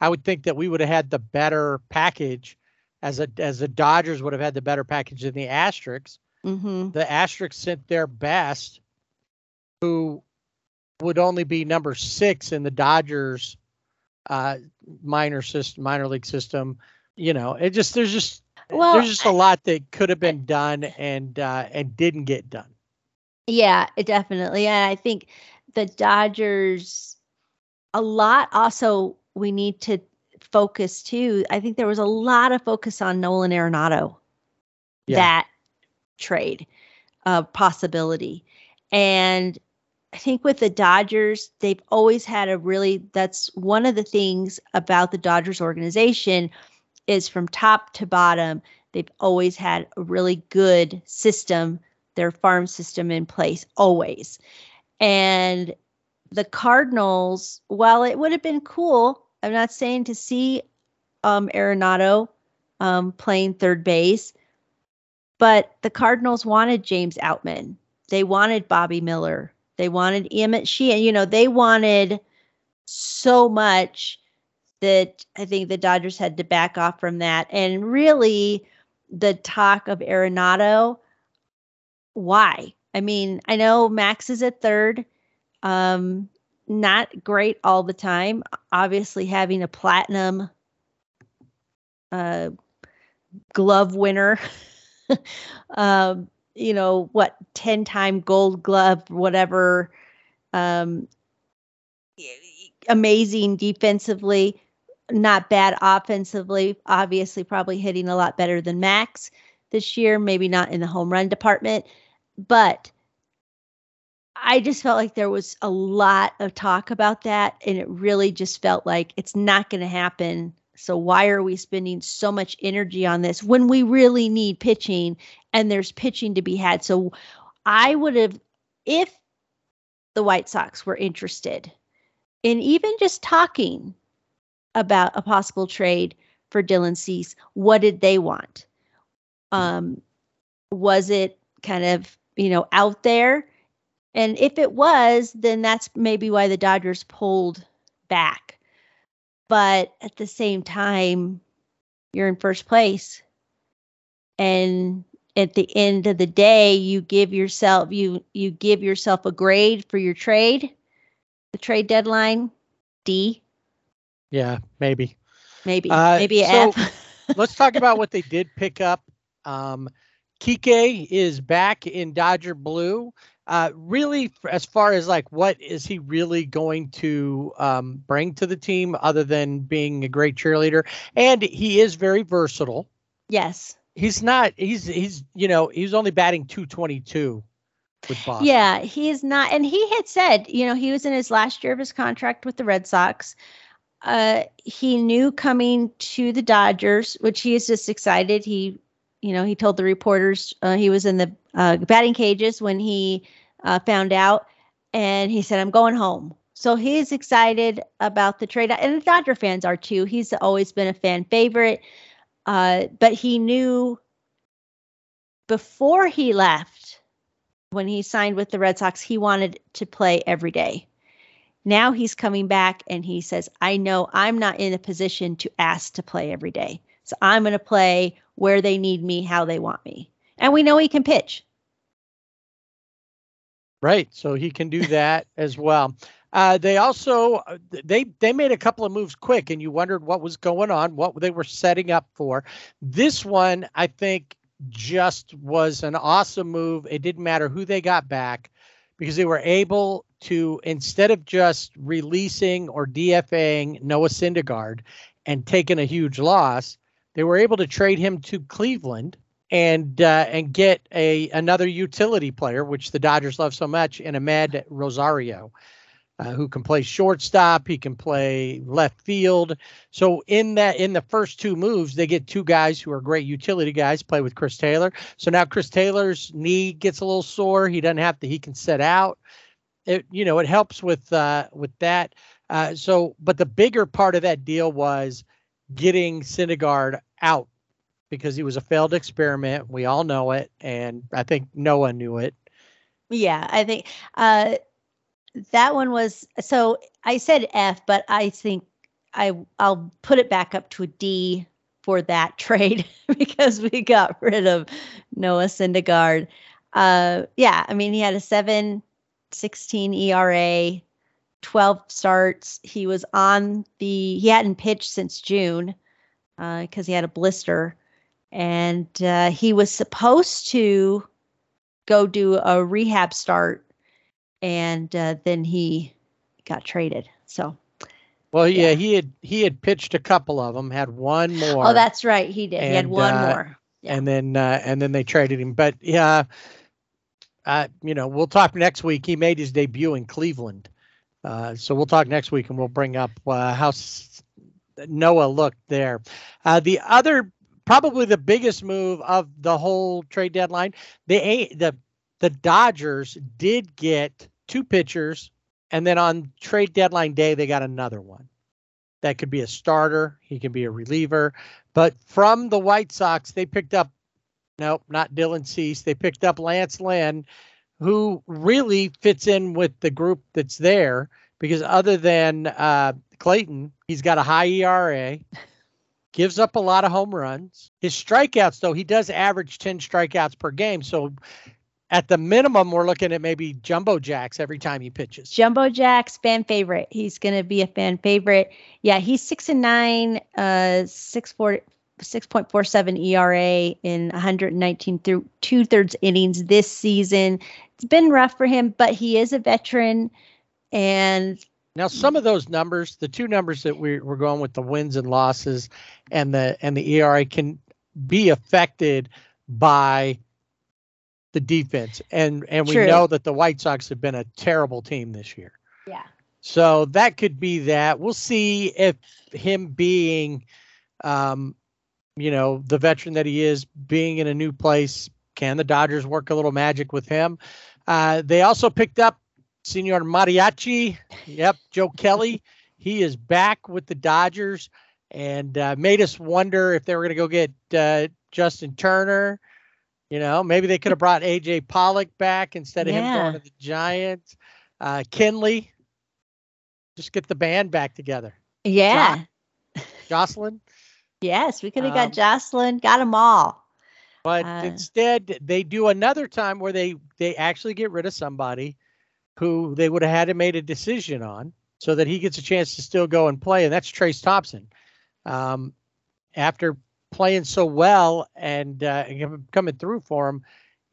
I would think that we would have had the better package as a as the Dodgers would have had the better package than the Astros. Mm-hmm. The Astros sent their best, who would only be number six in the Dodgers uh, minor system, minor league system. You know, it just there's just well, there's just a lot that could have been done and uh, and didn't get done. Yeah, it definitely. And I think the Dodgers a lot. Also, we need to focus too. I think there was a lot of focus on Nolan Arenado. Yeah. That. Trade uh, possibility. And I think with the Dodgers, they've always had a really, that's one of the things about the Dodgers organization is from top to bottom, they've always had a really good system, their farm system in place, always. And the Cardinals, while it would have been cool, I'm not saying to see um, Arenado um, playing third base, but the Cardinals wanted James Outman. They wanted Bobby Miller. They wanted Emmett Sheehan. You know, they wanted so much that I think the Dodgers had to back off from that. And really, the talk of Arenado, why? I mean, I know Max is at third. Um, not great all the time. Obviously, having a platinum uh, glove winner. um, you know, what, ten-time gold glove, whatever, um, amazing defensively, not bad offensively, obviously probably hitting a lot better than Max this year, maybe not in the home run department, but I just felt like there was a lot of talk about that, and it really just felt like it's not going to happen. So why are we spending so much energy on this when we really need pitching and there's pitching to be had? So I would have, if the White Sox were interested in even just talking about a possible trade for Dylan Cease, what did they want? Um, was it kind of, you know, out there? And if it was, then that's maybe why the Dodgers pulled back. But at the same time, you're in first place. And at the end of the day, you give yourself you you give yourself a grade for your trade, the trade deadline, D. Yeah, maybe. Maybe. Uh, maybe an so F. Let's talk about what they did pick up. Um, Kike is back in Dodger blue. Uh, really, as far as like, what is he really going to um, bring to the team other than being a great cheerleader? And he is very versatile. Yes. He's not, he's, he's, you know, he's only batting two twenty-two with Boston. Yeah, he is not. And he had said, you know, he was in his last year of his contract with the Red Sox. Uh, he knew coming to the Dodgers, which he is just excited. He, you know, he told the reporters uh, he was in the uh, batting cages when he uh, found out, and he said, I'm going home. So he's excited about the trade, and the Dodger fans are too. He's always been a fan favorite, uh, but he knew before he left, when he signed with the Red Sox, he wanted to play every day. Now he's coming back, and he says, I know I'm not in a position to ask to play every day. So I'm going to play where they need me, how they want me. And we know he can pitch. Right. So he can do that as well. Uh, they also, they, they made a couple of moves quick, and you wondered what was going on, what they were setting up for. This one, I think, just was an awesome move. It didn't matter who they got back because they were able to, instead of just releasing or D F A ing Noah Syndergaard, and taken a huge loss, they were able to trade him to Cleveland and uh, and get a another utility player, which the Dodgers love so much, in Ahmed Rosario, uh, who can play shortstop. He can play left field. So in that in the first two moves, they get two guys who are great utility guys, play with Chris Taylor. So now Chris Taylor's knee gets a little sore. He doesn't have to. He can sit out. It, you know, it helps with uh, with that. Uh, so, but the bigger part of that deal was getting Syndergaard out, because he was a failed experiment. We all know it. And I think Noah knew it. Yeah, I think uh, that one was, so I said F, but I think I, I'll put it back up to a D for that trade because we got rid of Noah Syndergaard. Uh, yeah, I mean, he had a seven sixteen E R A, twelve starts. He was on the, he hadn't pitched since June because uh, he had a blister. And uh, he was supposed to go do a rehab start, and uh, then he got traded. So, well, yeah, yeah, he had he had pitched a couple of them, had one more. Oh, that's right, he did. And, he had one uh, more, yeah. and then uh, and then they traded him. But yeah, uh, you know, we'll talk next week. He made his debut in Cleveland, uh, so we'll talk next week, and we'll bring up uh, how Noah looked there. Uh, the other. Probably the biggest move of the whole trade deadline, the the the Dodgers did get two pitchers, and then on trade deadline day they got another one. That could be a starter, he can be a reliever. But from the White Sox, they picked up nope, not Dylan Cease. They picked up Lance Lynn, who really fits in with the group that's there, because other than uh, Clayton, he's got a high E R A. Gives up a lot of home runs. His strikeouts, though, he does average ten strikeouts per game. So at the minimum, we're looking at maybe Jumbo Jacks every time he pitches. Jumbo Jacks, fan favorite. He's going to be a fan favorite. Yeah, he's six and nine, uh, six four, six point four seven E R A in one hundred nineteen through two thirds innings this season. It's been rough for him, but he is a veteran. And now, some of those numbers, the two numbers that we were going with, the wins and losses and the and the E R A, can be affected by the defense. And and True. We know that the White Sox have been a terrible team this year. Yeah. So that could be that. We'll see if him being, um, you know, the veteran that he is, being in a new place, can the Dodgers work a little magic with him? Uh, they also picked up Senor Mariachi. Yep. Joe Kelly. He is back with the Dodgers, and uh, made us wonder if they were going to go get uh, Justin Turner. You know, maybe they could have brought A J Pollock back instead of yeah. him going to the Giants. Uh, Kinley. Just get the band back together. Yeah. Jo- Jocelyn. Yes. We could have got um, Jocelyn, got them all. But uh, instead they do another time where they, they actually get rid of somebody who they would have had to made a decision on, so that he gets a chance to still go and play. And that's Trace Thompson. Um, after playing so well and uh, coming through for him,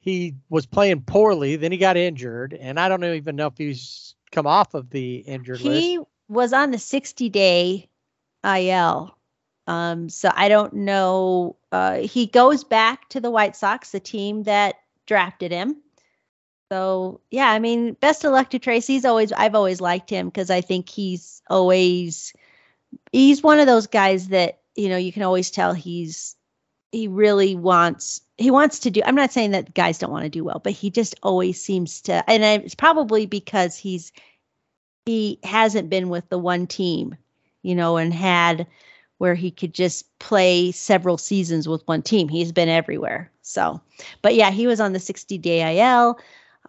he was playing poorly. Then he got injured. And I don't even know if he's come off of the injured he list. He was on the sixty-day I L. Um, so I don't know. Uh, he goes back to the White Sox, the team that drafted him. So, yeah, I mean, best of luck to Trace. He's always I've always liked him because I think he's always he's one of those guys that, you know, you can always tell he's he really wants he wants to do. I'm not saying that guys don't want to do well, but he just always seems to. And it's probably because he's he hasn't been with the one team, you know, and had where he could just play several seasons with one team. He's been everywhere. So, but yeah, he was on the sixty-day I L.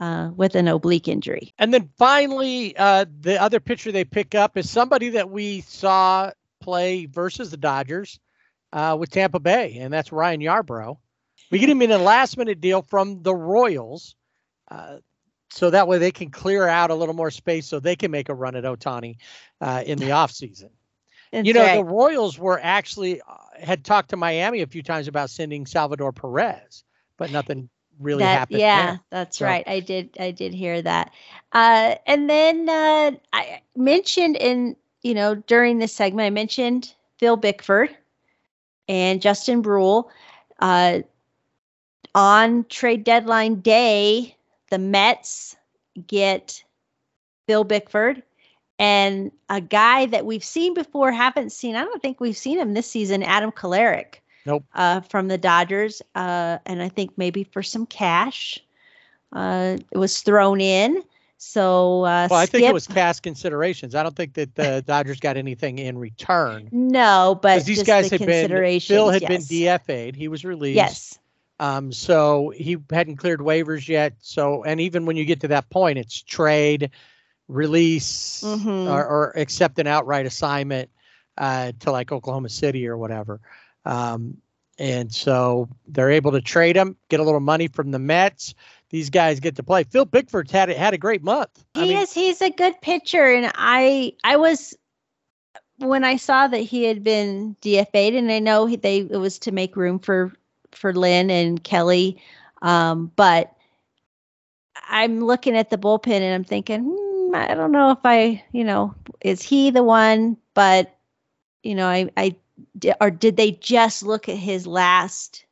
Uh, with an oblique injury. And then finally, uh, the other pitcher they pick up is somebody that we saw play versus the Dodgers uh, with Tampa Bay, and that's Ryan Yarbrough. We get him in a last-minute deal from the Royals, uh, so that way they can clear out a little more space so they can make a run at Ohtani uh, in the offseason. You know, right. The Royals were actually uh, had talked to Miami a few times about sending Salvador Perez, but nothing really that, happened. Yeah, yeah. that's so. right. I did. I did hear that. Uh, and then uh, I mentioned in, you know, during this segment, I mentioned Phil Bickford and Justin Brule. Uh, on trade deadline day, the Mets get Phil Bickford and a guy that we've seen before, haven't seen, I don't think we've seen him this season, Adam Kolarik. Nope. Uh, from the Dodgers. Uh, and I think maybe for some cash uh, it was thrown in. So, uh, well, I Skip, think it was cash considerations. I don't think that the Dodgers got anything in return. No, but these just guys the had been, Phil had yes. been D F A'd. He was released. Yes. Um, so he hadn't cleared waivers yet. So, and even when you get to that point, it's trade, release, mm-hmm. or, or accept an outright assignment uh, to like Oklahoma City or whatever. Um, and so they're able to trade him, get a little money from the Mets. These guys get to play. Phil Bickford's had had a great month. He I mean, is. He's a good pitcher. And I, I was, when I saw that he had been D F A'd, and I know they, it was to make room for, for Lynn and Kelly. Um, but I'm looking at the bullpen and I'm thinking, hmm, I don't know if I, you know, is he the one, but you know, I, I, or did they just look at his last,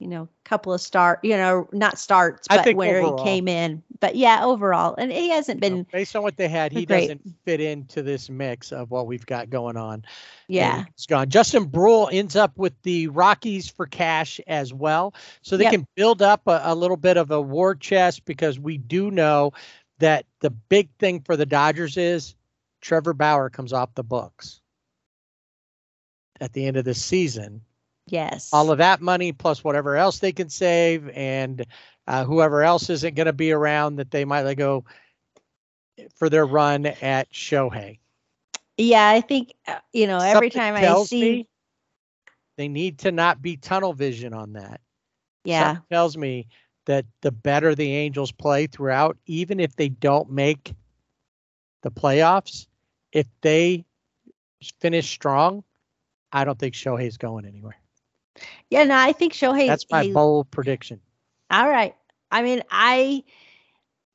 you know, couple of start, you know, not starts, but where overall. He came in. But yeah, overall. And he hasn't been. You know, based on what they had, he great. Doesn't fit into this mix of what we've got going on. Yeah. And it's gone. Justin Brule ends up with the Rockies for cash as well. So they yep. can build up a, a little bit of a war chest, because we do know that the big thing for the Dodgers is Trevor Bauer comes off the books at the end of the season. Yes. All of that money plus whatever else they can save, and uh, whoever else isn't going to be around that they might like, go for their run at Shohei. Yeah, I think, you know, every Something time tells I see. Me they need to not be tunnel vision on that. Yeah. Something tells me that the better the Angels play throughout, even if they don't make the playoffs, if they finish strong, I don't think Shohei's going anywhere. Yeah, no, I think Shohei. That's my he, bold prediction. All right. I mean, I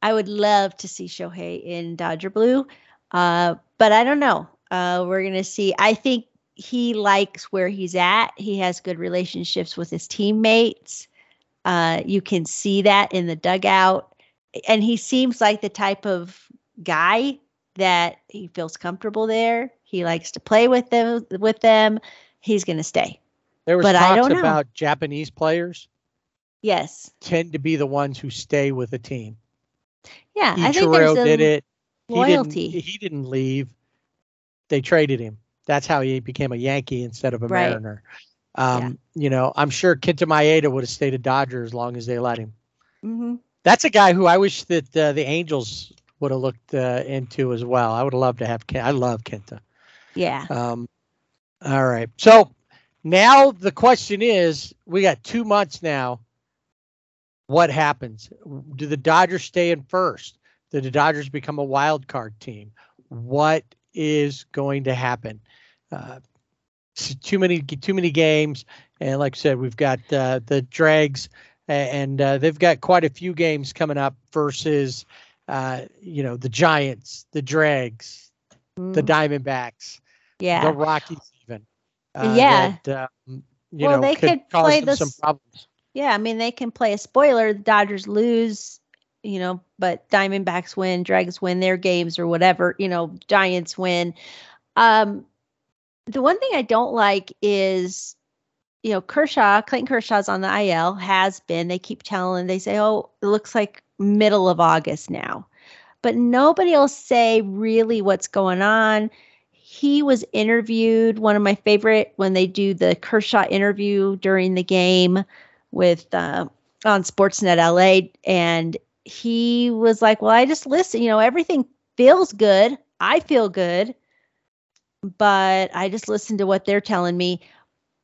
I would love to see Shohei in Dodger blue, uh, but I don't know. Uh, we're going to see. I think he likes where he's at. He has good relationships with his teammates. Uh, you can see that in the dugout. And he seems like the type of guy that he feels comfortable there. He likes to play with them. With them, he's going to stay. There was but talks I don't know. about Japanese players. Yes, tend to be the ones who stay with a team. Yeah, Ichiro I think there's a did it. Loyalty. He didn't, he didn't leave. They traded him. That's how he became a Yankee instead of a right. Mariner. Um, yeah. You know, I'm sure Kenta Maeda would have stayed a Dodger as long as they let him. Mm-hmm. That's a guy who I wish that uh, the Angels would have looked uh, into as well. I would have loved to have. Ken- I love Kenta. Yeah. Um, all right. So now the question is, we got two months now. What happens? Do the Dodgers stay in first? Do the Dodgers become a wild card team? What is going to happen? Uh, too many, too many games. And like I said, we've got uh, the Dregs, and uh, they've got quite a few games coming up versus, uh, you know, the Giants, the Dregs, the Diamondbacks, yeah, the Rockies, even, uh, yeah, that, um, you well, know, they could, could cause play them this, some problems. Yeah, I mean, they can play a spoiler. The Dodgers lose, you know, but Diamondbacks win, Dregs win their games or whatever. You know, Giants win. Um, the one thing I don't like is, you know, Kershaw, Clayton Kershaw's on the I L, has been. They keep telling, they say, oh, it looks like middle of August now. But nobody will say really what's going on. He was interviewed, one of my favorite, when they do the Kershaw interview during the game with uh, on Sportsnet L A. And he was like, well, I just listen. You know, everything feels good. I feel good. But I just listen to what they're telling me.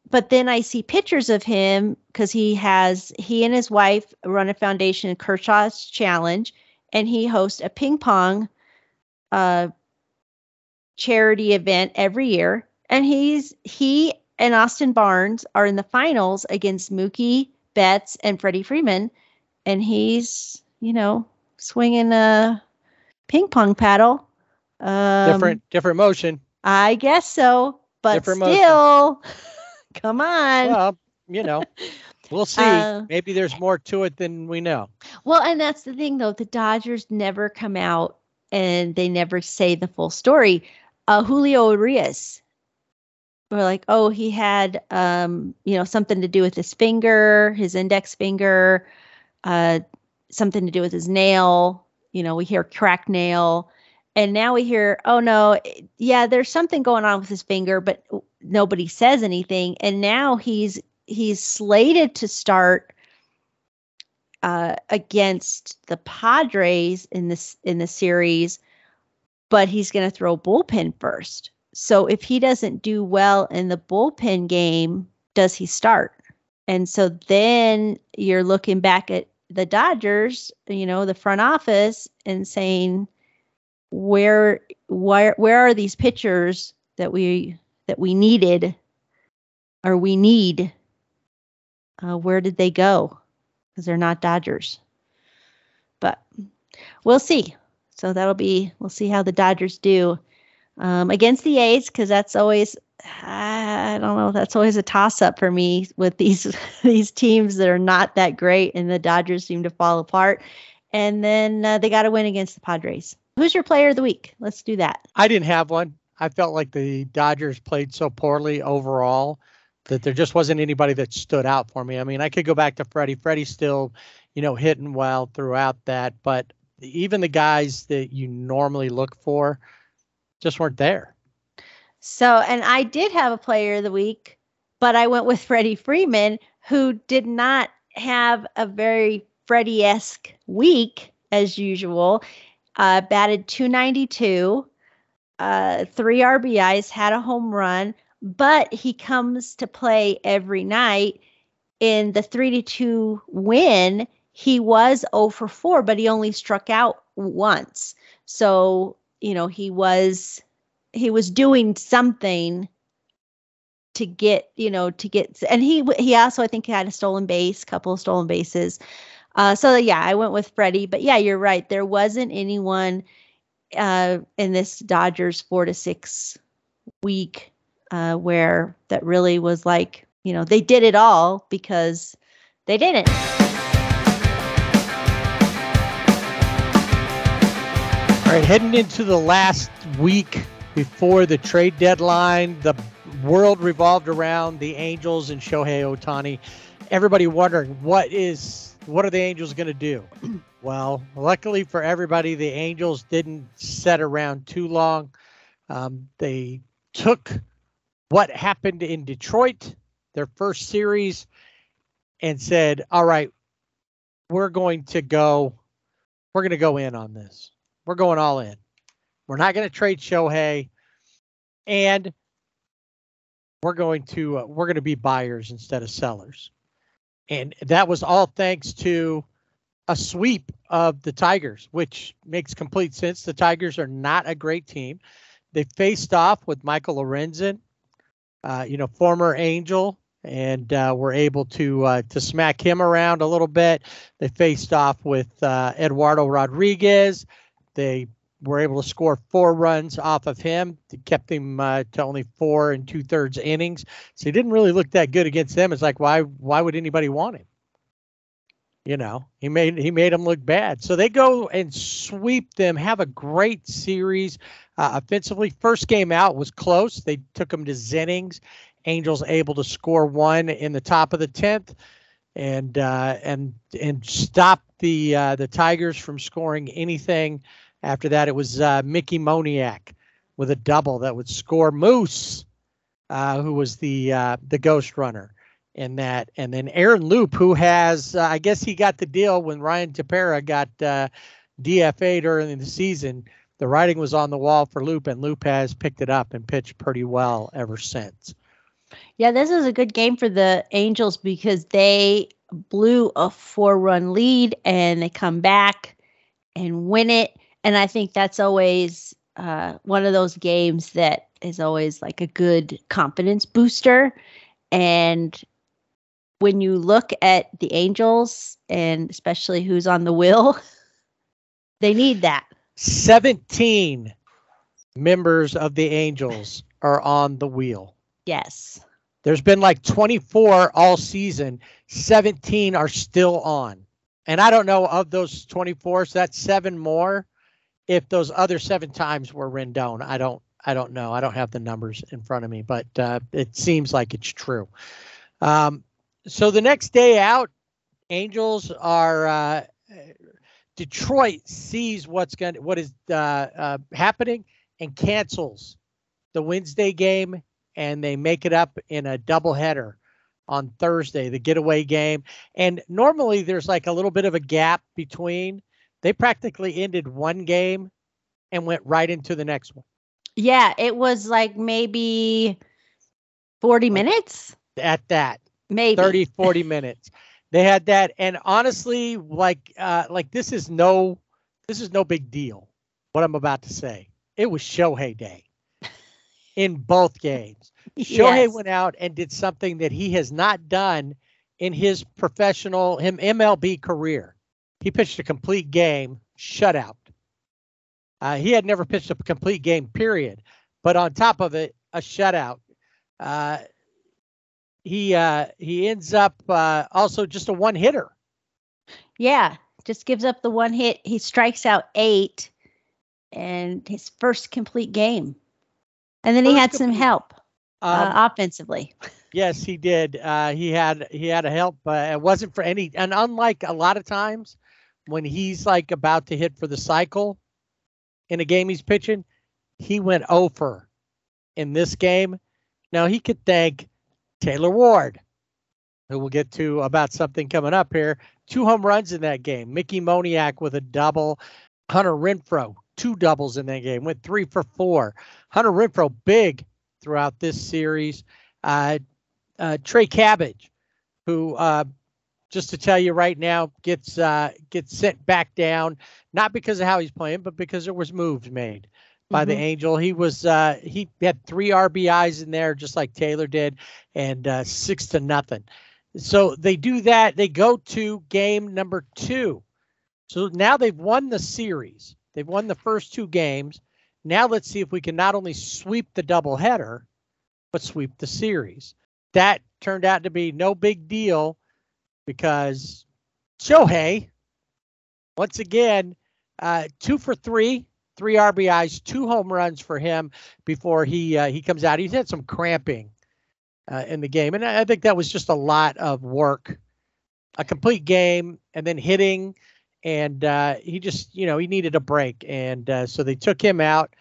But then I see pictures of him because he has, he and his wife run a foundation, Kershaw's Challenge. And he hosts a ping pong uh, charity event every year. And he's he and Austin Barnes are in the finals against Mookie Betts and Freddie Freeman. And he's, you know, swinging a ping pong paddle. Um, different different motion. I guess so. But still, come on. Well, you know, we'll see. Uh, Maybe there's more to it than we know. Well, and that's the thing, though. The Dodgers never come out and they never say the full story. Uh, Julio Urias. We're like, oh, he had, um, you know, something to do with his finger, his index finger, uh, something to do with his nail. You know, we hear cracked nail. And now we hear, oh, no, yeah, there's something going on with his finger, but nobody says anything. And now he's he's slated to start uh, against the Padres in this in the series, but he's going to throw bullpen first. So if he doesn't do well in the bullpen game, does he start? And so then you're looking back at the Dodgers, you know, the front office, and saying, Where, where, where are these pitchers that we that we needed, or we need? Uh, where did they go? Because they're not Dodgers. But we'll see. So that'll be we'll see how the Dodgers do um, against the A's, because that's always I don't know that's always a toss up for me with these these teams that are not that great, and the Dodgers seem to fall apart. And then uh, they got to win against the Padres. Who's your player of the week? Let's do that. I didn't have one. I felt like the Dodgers played so poorly overall that there just wasn't anybody that stood out for me. I mean, I could go back to Freddie. Freddie's still, you know, hitting well throughout that, but even the guys that you normally look for just weren't there. So, and I did have a player of the week, but I went with Freddie Freeman, who did not have a very Freddie-esque week as usual. Uh, batted two ninety-two, uh, three R B Is, had a home run, but he comes to play every night. In the three to two win, he was oh for four, but he only struck out once. So, you know, he was he was doing something to get, you know, to get, and he he also, I think, he had a stolen base, couple of stolen bases. Uh, so, yeah, I went with Freddie. But, yeah, you're right. There wasn't anyone uh, in this Dodgers four to six week uh, where that really was like, you know, they did it all because they didn't. All right, heading into the last week before the trade deadline, the world revolved around the Angels and Shohei Ohtani. Everybody wondering, what is... What are the Angels going to do? Well, luckily for everybody, the Angels didn't sit around too long. Um, they took what happened in Detroit, their first series, and said, all right, we're going to go, we're going to go in on this. We're going all in. We're not going to trade Shohei, and we're going to, uh, we're going to be buyers instead of sellers. And that was all thanks to a sweep of the Tigers, which makes complete sense. The Tigers are not a great team. They faced off with Michael Lorenzen, uh, you know, former Angel, and uh, were able to uh, to smack him around a little bit. They faced off with uh, Eduardo Rodriguez. They were able to score four runs off of him. They kept him uh, to only four and two thirds innings. So he didn't really look that good against them. It's like, why, why would anybody want him? You know, he made, he made them look bad. So they go and sweep them, have a great series uh, offensively. First game out was close. They took them to Zennings. Angels able to score one in the top of the tenth and, uh, and, and stop the, uh, the Tigers from scoring anything. After that, it was uh, Mickey Moniak with a double that would score Moose, uh, who was the uh, the ghost runner in that. And then Aaron Loop, who has, uh, I guess he got the deal when Ryan Tepera got uh, D F A'd early in the season. The writing was on the wall for Loop, and Loop has picked it up and pitched pretty well ever since. Yeah, this is a good game for the Angels because they blew a four-run lead, and they come back and win it. And I think that's always uh, one of those games that is always like a good confidence booster. And when you look at the Angels, and especially who's on the wheel, they need that. seventeen members of the Angels are on the wheel. Yes. There's been like twenty-four all season. seventeen are still on. And I don't know of those twenty-four, so that's seven more. If those other seven times were Rendon, I don't I don't know. I don't have the numbers in front of me, but uh, it seems like it's true. Um, so the next day out, Angels are uh, Detroit sees what's going what is uh, uh, happening and cancels the Wednesday game, and they make it up in a doubleheader on Thursday, the getaway game. And normally there's like a little bit of a gap between. They practically ended one game and went right into the next one. Yeah, it was like maybe forty minutes at that. Maybe thirty, forty minutes. They had that, and honestly, like uh, like this is no this is no big deal. What I'm about to say, it was Shohei Day in both games. Shohei yes. went out and did something that he has not done in his professional him M L B career. He pitched a complete game shutout. Uh, he had never pitched a complete game, period. But on top of it, a shutout. Uh, he uh, he ends up uh, also just a one hitter. Yeah, just gives up the one hit. He strikes out eight, and his first complete game. And then first he had complete. some help um, uh, offensively. Yes, he did. Uh, he had he had a help. Uh, it wasn't for any, and unlike a lot of times when he's like about to hit for the cycle. In a game he's pitching, he went oh for in this game. Now, he could thank Taylor Ward, who we'll get to about something coming up here. Two home runs in that game. Mickey Moniak with a double. Hunter Renfroe, two doubles in that game. Went three for four. Hunter Renfroe big throughout this series. Uh, uh, Trey Cabbage, who... Uh, Just to tell you right now, gets uh, gets sent back down, not because of how he's playing, but because there was moves made by mm-hmm. the Angel. He was uh, he had three R B Is in there, just like Taylor did, and uh, six to nothing. So they do that. They go to game number two. So now they've won the series. They've won the first two games. Now let's see if we can not only sweep the doubleheader, but sweep the series. That turned out to be no big deal. Because Shohei, once again, uh, two for three, three R B Is, two home runs for him before he uh, he comes out. He's had some cramping uh, in the game, and I think that was just a lot of work, a complete game, and then hitting, and uh, he just, you know, he needed a break, and uh, so they took him out,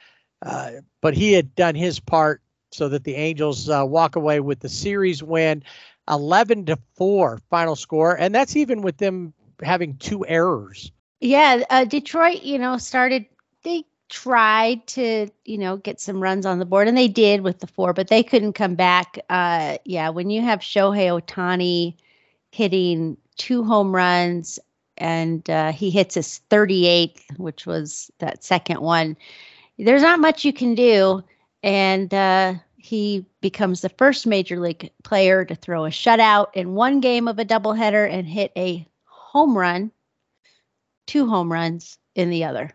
uh, but he had done his part so that the Angels uh, walk away with the series win. eleven to four final score, and that's even with them having two errors. Yeah, uh, Detroit, you know, started, they tried to, you know, get some runs on the board, and they did with the four, but they couldn't come back. Uh, yeah, when you have Shohei Ohtani hitting two home runs, and uh, he hits his thirty-eighth, which was that second one, there's not much you can do, and uh he becomes the first major league player to throw a shutout in one game of a doubleheader and hit a home run, two home runs in the other.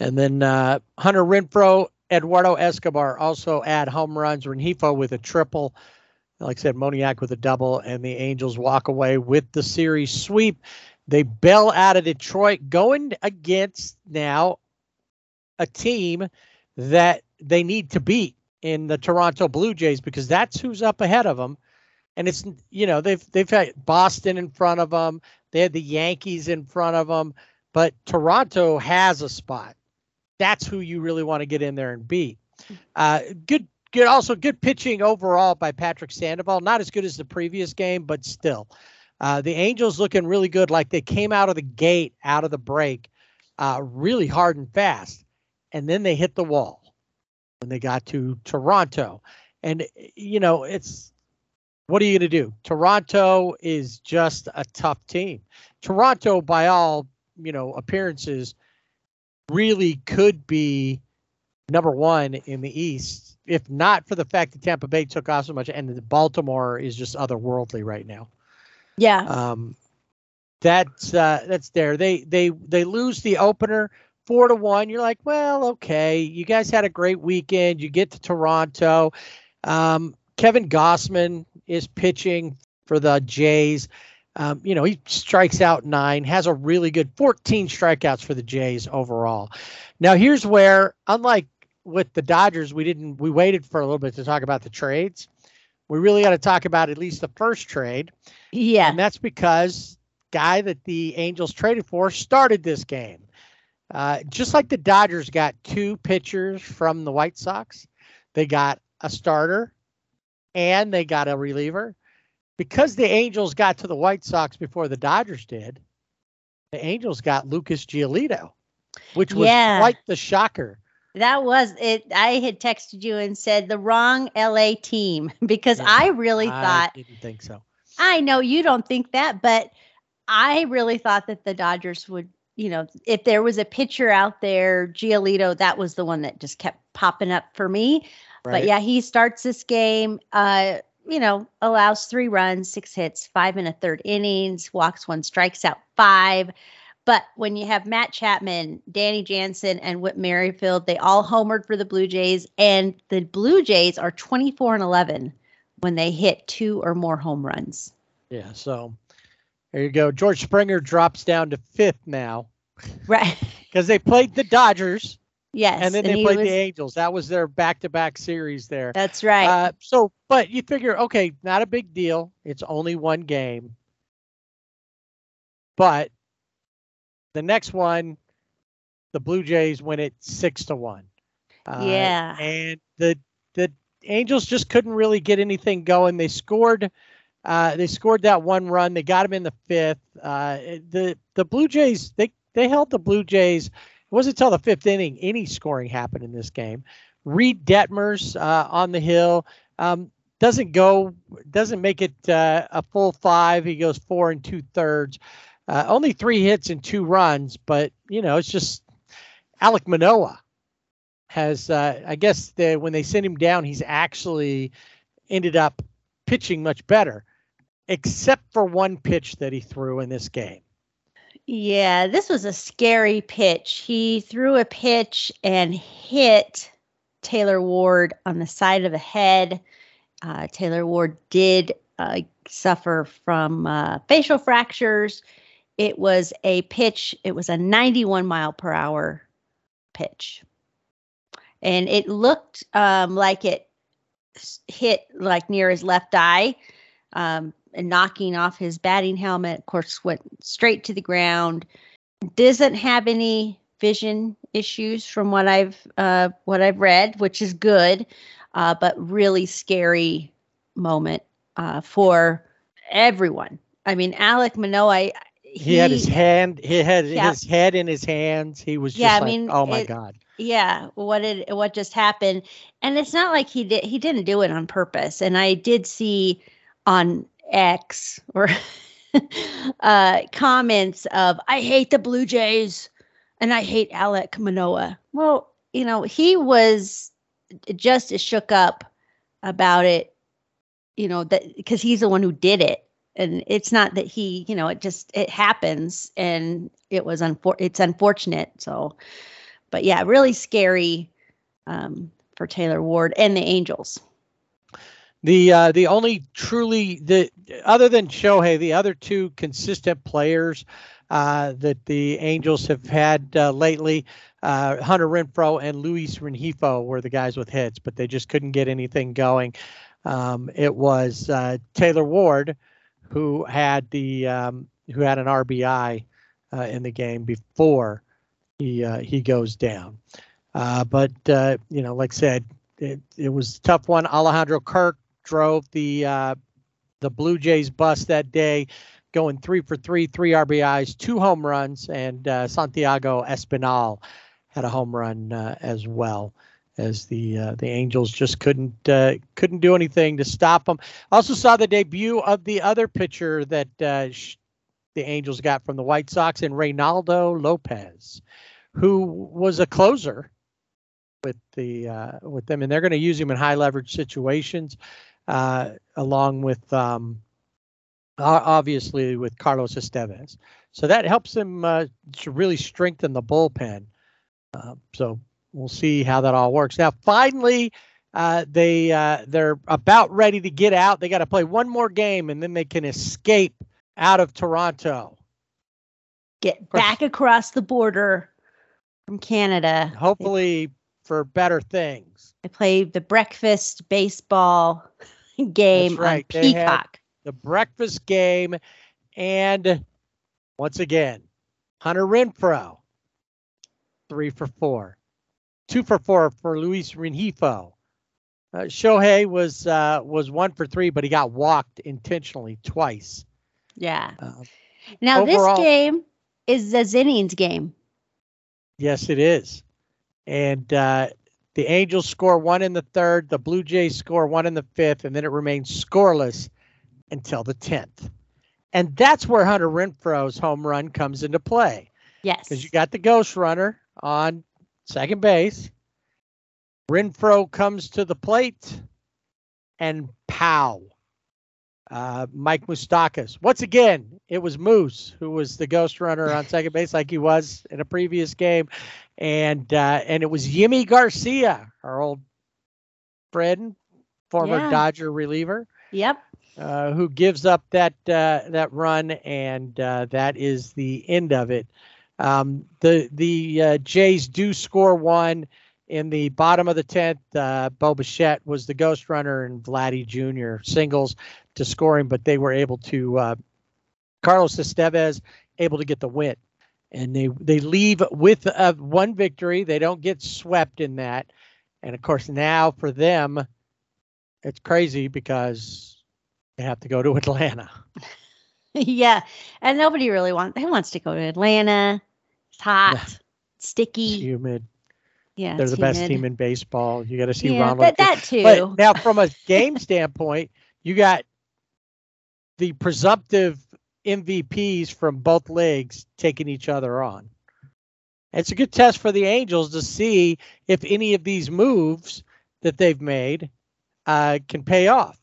And then uh, Hunter Renfroe, Eduardo Escobar also add home runs. Renfroe with a triple. Like I said, Moniak with a double. And the Angels walk away with the series sweep. They bail out of Detroit, going against now a team that they need to beat. In the Toronto Blue Jays, because that's who's up ahead of them. And it's, you know, they've they've had Boston in front of them. They had the Yankees in front of them. But Toronto has a spot. That's who you really want to get in there and beat. Uh, good, good. Also, good pitching overall by Patrick Sandoval. Not as good as the previous game, but still. Uh, the Angels looking really good. Like they came out of the gate, out of the break, uh, really hard and fast. And then they hit the wall. When they got to Toronto, and you know, it's what are you going to do? Toronto is just a tough team. Toronto, by all you know appearances, really could be number one in the East, if not for the fact that Tampa Bay took off so much, and the Baltimore is just otherworldly right now. Yeah, um, that's uh, that's there. They they they lose the opener four to one. You're like, well, okay, you guys had a great weekend. You get to Toronto. Um, Kevin Gausman is pitching for the Jays. Um, you know, he strikes out nine, has a really good fourteen strikeouts for the Jays overall. Now, here's where, unlike with the Dodgers, we didn't, we waited for a little bit to talk about the trades. We really got to talk about at least the first trade. Yeah. And that's because guy that the Angels traded for started this game. Uh, just like the Dodgers got two pitchers from the White Sox, they got a starter and they got a reliever. Because the Angels got to the White Sox before the Dodgers did, the Angels got Lucas Giolito, which was yeah. quite the shocker. That was it. I had texted you and said the wrong L A team because yeah, I really I thought. I didn't think so. I know you don't think that, but I really thought that the Dodgers would, you know, if there was a pitcher out there, Giolito, that was the one that just kept popping up for me. Right. But yeah, he starts this game. Uh, you know, allows three runs, six hits, five and a third innings, walks one, strikes out five. But when you have Matt Chapman, Danny Jansen, and Whit Merrifield, they all homered for the Blue Jays, and the Blue Jays are twenty-four and eleven when they hit two or more home runs. Yeah, so there you go. George Springer drops down to fifth now. Right. Because they played the Dodgers. Yes. And then and they played was, the Angels. That was their back-to-back series there. That's right. Uh, so, but you figure, okay, not a big deal. It's only one game. But the next one, the Blue Jays win it six to one. Uh, yeah. And the the Angels just couldn't really get anything going. They scored. Uh, they scored that one run. They got him in the fifth. Uh, the the Blue Jays they they held the Blue Jays. It wasn't until the fifth inning any scoring happened in this game. Reed Detmers uh, on the hill um, doesn't go, doesn't make it uh, a full five. He goes four and two thirds, uh, only three hits and two runs. But you know, it's just Alek Manoah has. Uh, I guess they, when they sent him down, he's actually ended up pitching much better, except for one pitch that he threw in this game. Yeah, this was a scary pitch. He threw a pitch and hit Taylor Ward on the side of the head. Uh, Taylor Ward did uh, suffer from uh, facial fractures. It was a pitch. It was a ninety-one mile per hour pitch. And it looked um, like it hit like near his left eye. Um and knocking off his batting helmet, of course, went straight to the ground. Doesn't have any vision issues from what I've uh, what I've read, which is good, uh, but really scary moment uh, for everyone. I mean, Alek Manoah. He, he had his hand. He had yeah. his head in his hands. He was just yeah, like, I mean, oh my it, God. Yeah, what did what just happened? And it's not like he did. He didn't do it on purpose. And I did see on X or uh, comments of, I hate the Blue Jays and I hate Alek Manoah. Well, you know, he was just as shook up about it, you know, that because he's the one who did it. And it's not that he, you know, it just, it happens and it was, unfor- it's unfortunate. So, but yeah, really scary um, for Taylor Ward and the Angels. The uh, the only truly the other than Shohei, the other two consistent players uh, that the Angels have had uh, lately, uh, Hunter Renfroe and Luis Renjifo were the guys with hits, but they just couldn't get anything going. Um, it was uh, Taylor Ward who had the um, who had an R B I uh, in the game before he uh, he goes down. Uh, but uh, you know, like I said, it it was a tough one. Alejandro Kirk drove the uh, the Blue Jays bus that day, going three for three, three R B Is, two home runs, and uh, Santiago Espinal had a home run uh, as well, as the uh, the Angels just couldn't uh, couldn't do anything to stop them. Also saw the debut of the other pitcher that uh, sh- the Angels got from the White Sox, and Reynaldo Lopez, who was a closer with the uh, with them, and they're going to use him in high leverage situations. Uh, along with, um, obviously, with Carlos Estevez. So that helps him uh, to really strengthen the bullpen Uh, so we'll see how that all works. Now, finally, uh, they uh, they're about ready to get out. They got to play one more game, and then they can escape out of Toronto. Get back across the border from Canada. Hopefully they, for better things. They play the breakfast baseball game right. on they Peacock. The breakfast game. And once again, Hunter Renfroe, three for four. Two for four for Luis Renjifo. Uh, Shohei was uh, was one for three, but he got walked intentionally twice. Yeah. Uh, now overall, this game is a innings game. Yes, it is. And uh, the Angels score one in the third. The Blue Jays score one in the fifth. And then it remains scoreless until the tenth. And that's where Hunter Renfroe's home run comes into play. Yes. Because you got the ghost runner on second base. Renfroe comes to the plate. And pow. Uh, Mike Moustakas. Once again, it was Moose who was the ghost runner on second base, like he was in a previous game, and uh, and it was Yimmy Garcia, our old friend, former yeah. Dodger reliever. Yep. Uh, who gives up that uh, that run, and uh, that is the end of it. Um, the the uh, Jays do score one in the bottom of the tenth. Uh, Bo Bichette was the ghost runner, and Vladdy Junior singles to scoring, but they were able to uh, Carlos Estevez able to get the win, and they they leave with uh, one victory. They don't get swept in that, and of course now for them, it's crazy because they have to go to Atlanta. Yeah, and nobody really wants who wants to go to Atlanta. It's hot, yeah. Sticky, it's humid. Yeah, they're the humid. best team in baseball. You got to see yeah, Ronald. That, that too. But now from a game standpoint, you got the presumptive M V Ps from both leagues taking each other on. It's a good test for the Angels to see if any of these moves that they've made uh, can pay off.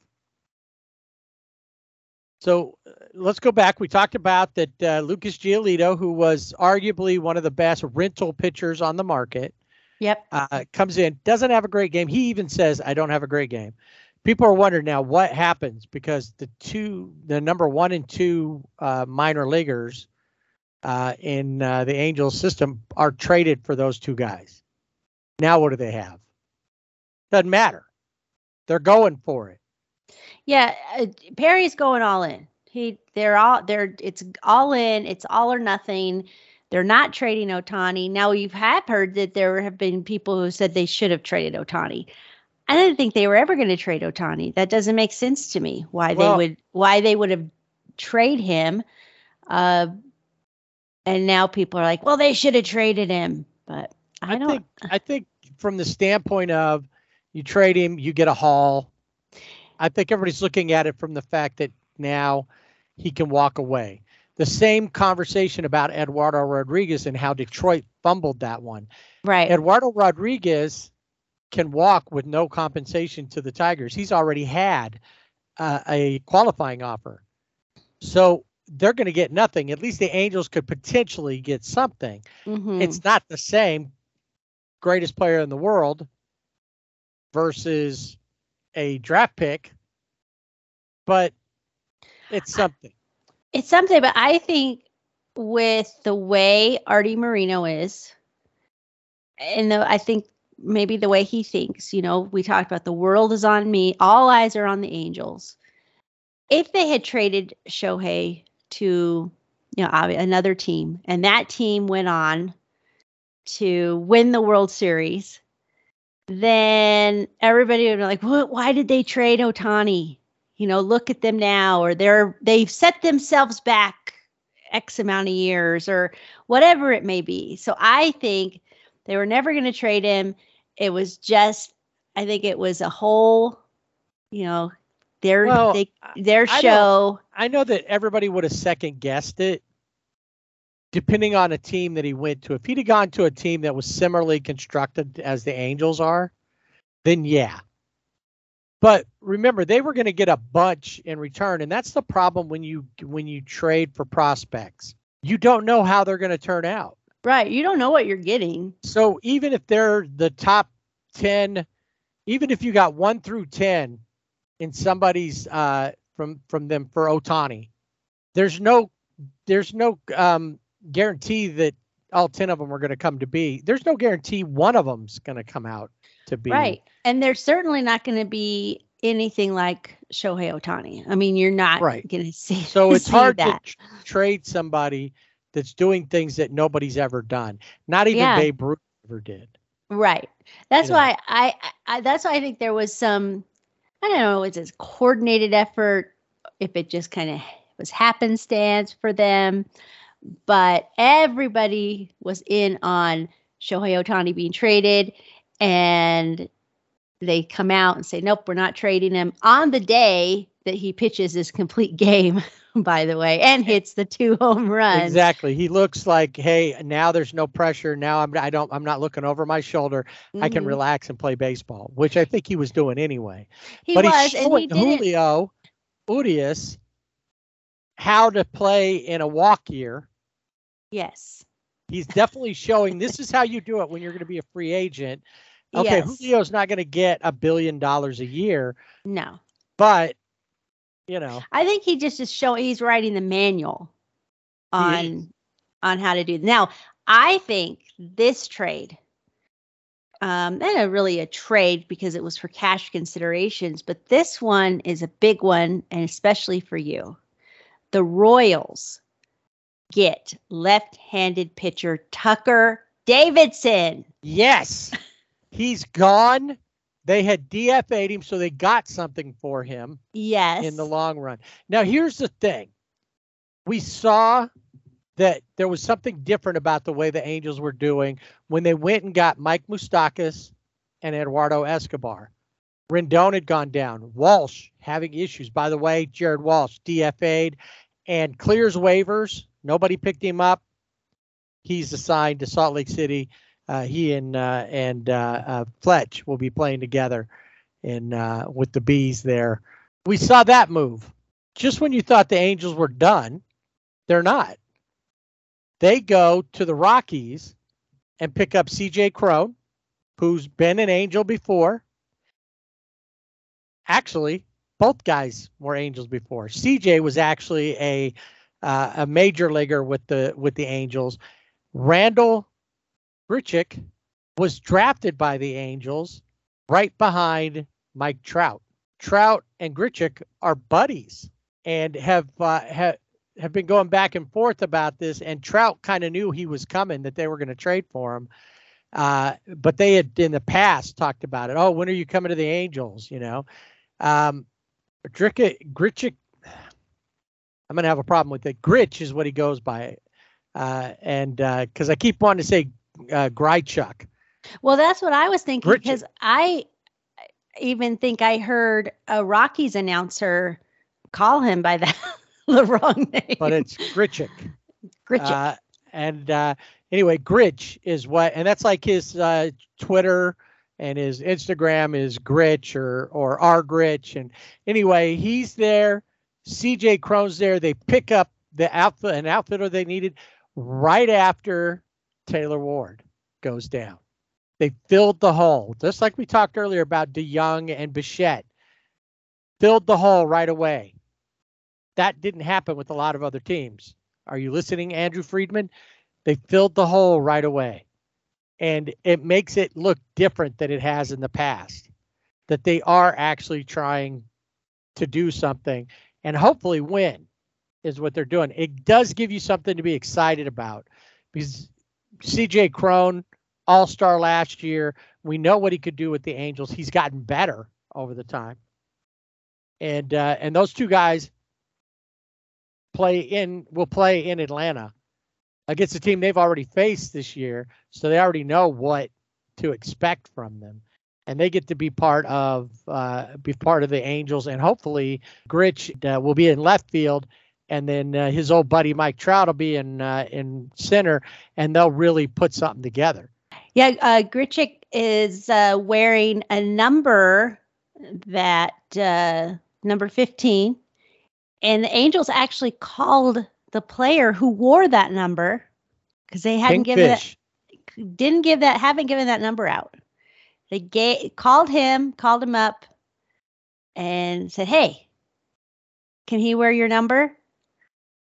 So uh, let's go back. We talked about that uh, Lucas Giolito, who was arguably one of the best rental pitchers on the market, Yep. Uh, comes in, doesn't have a great game. He even says, I don't have a great game. People are wondering now what happens because the two, the number one and two uh, minor leaguers uh, in uh, the Angels system are traded for those two guys. Now what do they have? Doesn't matter. They're going for it. Yeah, uh, Perry's going all in. He, they're all, they're, it's all in. It's all or nothing. They're not trading Ohtani. Now, we have heard that there have been people who said they should have traded Ohtani. I didn't think they were ever going to trade Ohtani. That doesn't make sense to me. Why well, they would why they would have traded him. Uh, and now people are like, well, they should have traded him. But I, I don't think, I think from the standpoint of you trade him, you get a haul. I think everybody's looking at it from the fact that now he can walk away. The same conversation about Eduardo Rodriguez and how Detroit fumbled that one. Right. Eduardo Rodriguez can walk with no compensation to the Tigers. He's already had uh, a qualifying offer. So they're going to get nothing. At least the Angels could potentially get something. Mm-hmm. It's not the same greatest player in the world versus a draft pick, but it's something. I- It's something, but I think with the way Artie Moreno is, and the, I think maybe the way he thinks, you know, we talked about the world is on me. All eyes are on the Angels. If they had traded Shohei to, you know, another team, and that team went on to win the World Series, then everybody would be like, what, why did they trade Ohtani? You know, look at them now, or they're, they've set themselves back X amount of years or whatever it may be. So I think they were never going to trade him. It was just, I think it was a whole, you know, their, well, they, their I show. Know, I know that everybody would have second guessed it depending on a team that he went to. If he'd have gone to a team that was similarly constructed as the Angels are, then yeah. But remember, they were going to get a bunch in return, and that's the problem when you when you trade for prospects. You don't know how they're going to turn out. Right. You don't know what you're getting. So even if they're the top ten, even if you got one through ten in somebody's uh, from from them for Ohtani, there's no there's no um, guarantee that all ten of them are going to come to be. There's no guarantee one of them's going to come out to be. Right. And they're certainly not going to be anything like Shohei Ohtani. I mean, you're not right. going to see So it's see hard that. to tr- trade somebody that's doing things that nobody's ever done. Not even yeah. Babe Ruth ever did. Right. That's you why know. I, I, that's why I think there was some, I don't know, it's a coordinated effort, if it just kind of was happenstance for them. But everybody was in on Shohei Ohtani being traded, and they come out and say, nope, we're not trading him on the day that he pitches this complete game, by the way, and hits the two home runs. Exactly. He looks like, hey, now there's no pressure. Now I'm, I don't, I'm not looking over my shoulder. Mm-hmm. I can relax and play baseball, which I think he was doing anyway. He but was, he's showing and he didn't... Julio Urias how to play in a walk year. Yes. He's definitely showing this is how you do it when you're going to be a free agent. Okay, yes. Julio's not going to get a billion dollars a year. No. But, you know. I think he just is showing he's writing the manual on on how to do it. Now, I think this trade, um, and really a trade because it was for cash considerations, but this one is a big one, and especially for you. The Royals get left-handed pitcher Tucker Davidson. Yes. He's gone. They had D F A'd him, so they got something for him. Yes. In the long run. Now, here's the thing. We saw that there was something different about the way the Angels were doing when they went and got Mike Moustakas and Eduardo Escobar. Rendon had gone down. Walsh having issues. By the way, Jared Walsh D F A'd and clears waivers. Nobody picked him up. He's assigned to Salt Lake City. Uh, he and uh, and uh, uh, Fletch will be playing together in uh, with the Bees there. We saw that move. Just when you thought the Angels were done, they're not. They go to the Rockies and pick up C J Cron, who's been an Angel before. Actually, both guys were Angels before. C J was actually a uh, a major leaguer with the with the Angels. Randall Grichuk was drafted by the Angels right behind Mike Trout. Trout and Grichuk are buddies and have uh, ha- have been going back and forth about this. And Trout kind of knew he was coming, that they were going to trade for him. Uh, but they had in the past talked about it. Oh, when are you coming to the Angels? You know. Um, Grichuk, I'm going to have a problem with it. Grich is what he goes by. Uh, and because uh, I keep wanting to say uh, Grichuk. Well, that's what I was thinking, because I even think I heard a Rockies announcer call him by the, the wrong name. But it's Grichuk. Grichuk. Uh, and uh, anyway, Grich is what, and that's like his uh, Twitter. And his Instagram is Grich or or R Grich. And anyway, he's there. C J Cron's there. They pick up the outfit, an outfitter they needed right after Taylor Ward goes down. They filled the hole, just like we talked earlier about DeYoung and Bichette. Filled the hole right away. That didn't happen with a lot of other teams. Are you listening, Andrew Friedman? They filled the hole right away. And it makes it look different than it has in the past, that they are actually trying to do something and hopefully win is what they're doing. It does give you something to be excited about, because C J Cron, all-star last year, we know what he could do with the Angels. He's gotten better over the time. And uh, and those two guys play in will play in Atlanta against a team they've already faced this year, so they already know what to expect from them, and they get to be part of uh, be part of the Angels. And hopefully, Grich uh, will be in left field, and then uh, his old buddy Mike Trout will be in uh, in center, and they'll really put something together. Yeah, uh, Grichuk is uh, wearing a number that uh, number fifteen, and the Angels actually called the player who wore that number because they hadn't given that, didn't give that, haven't given that number out. They gave, called him, called him up, and said, "Hey, can he wear your number?"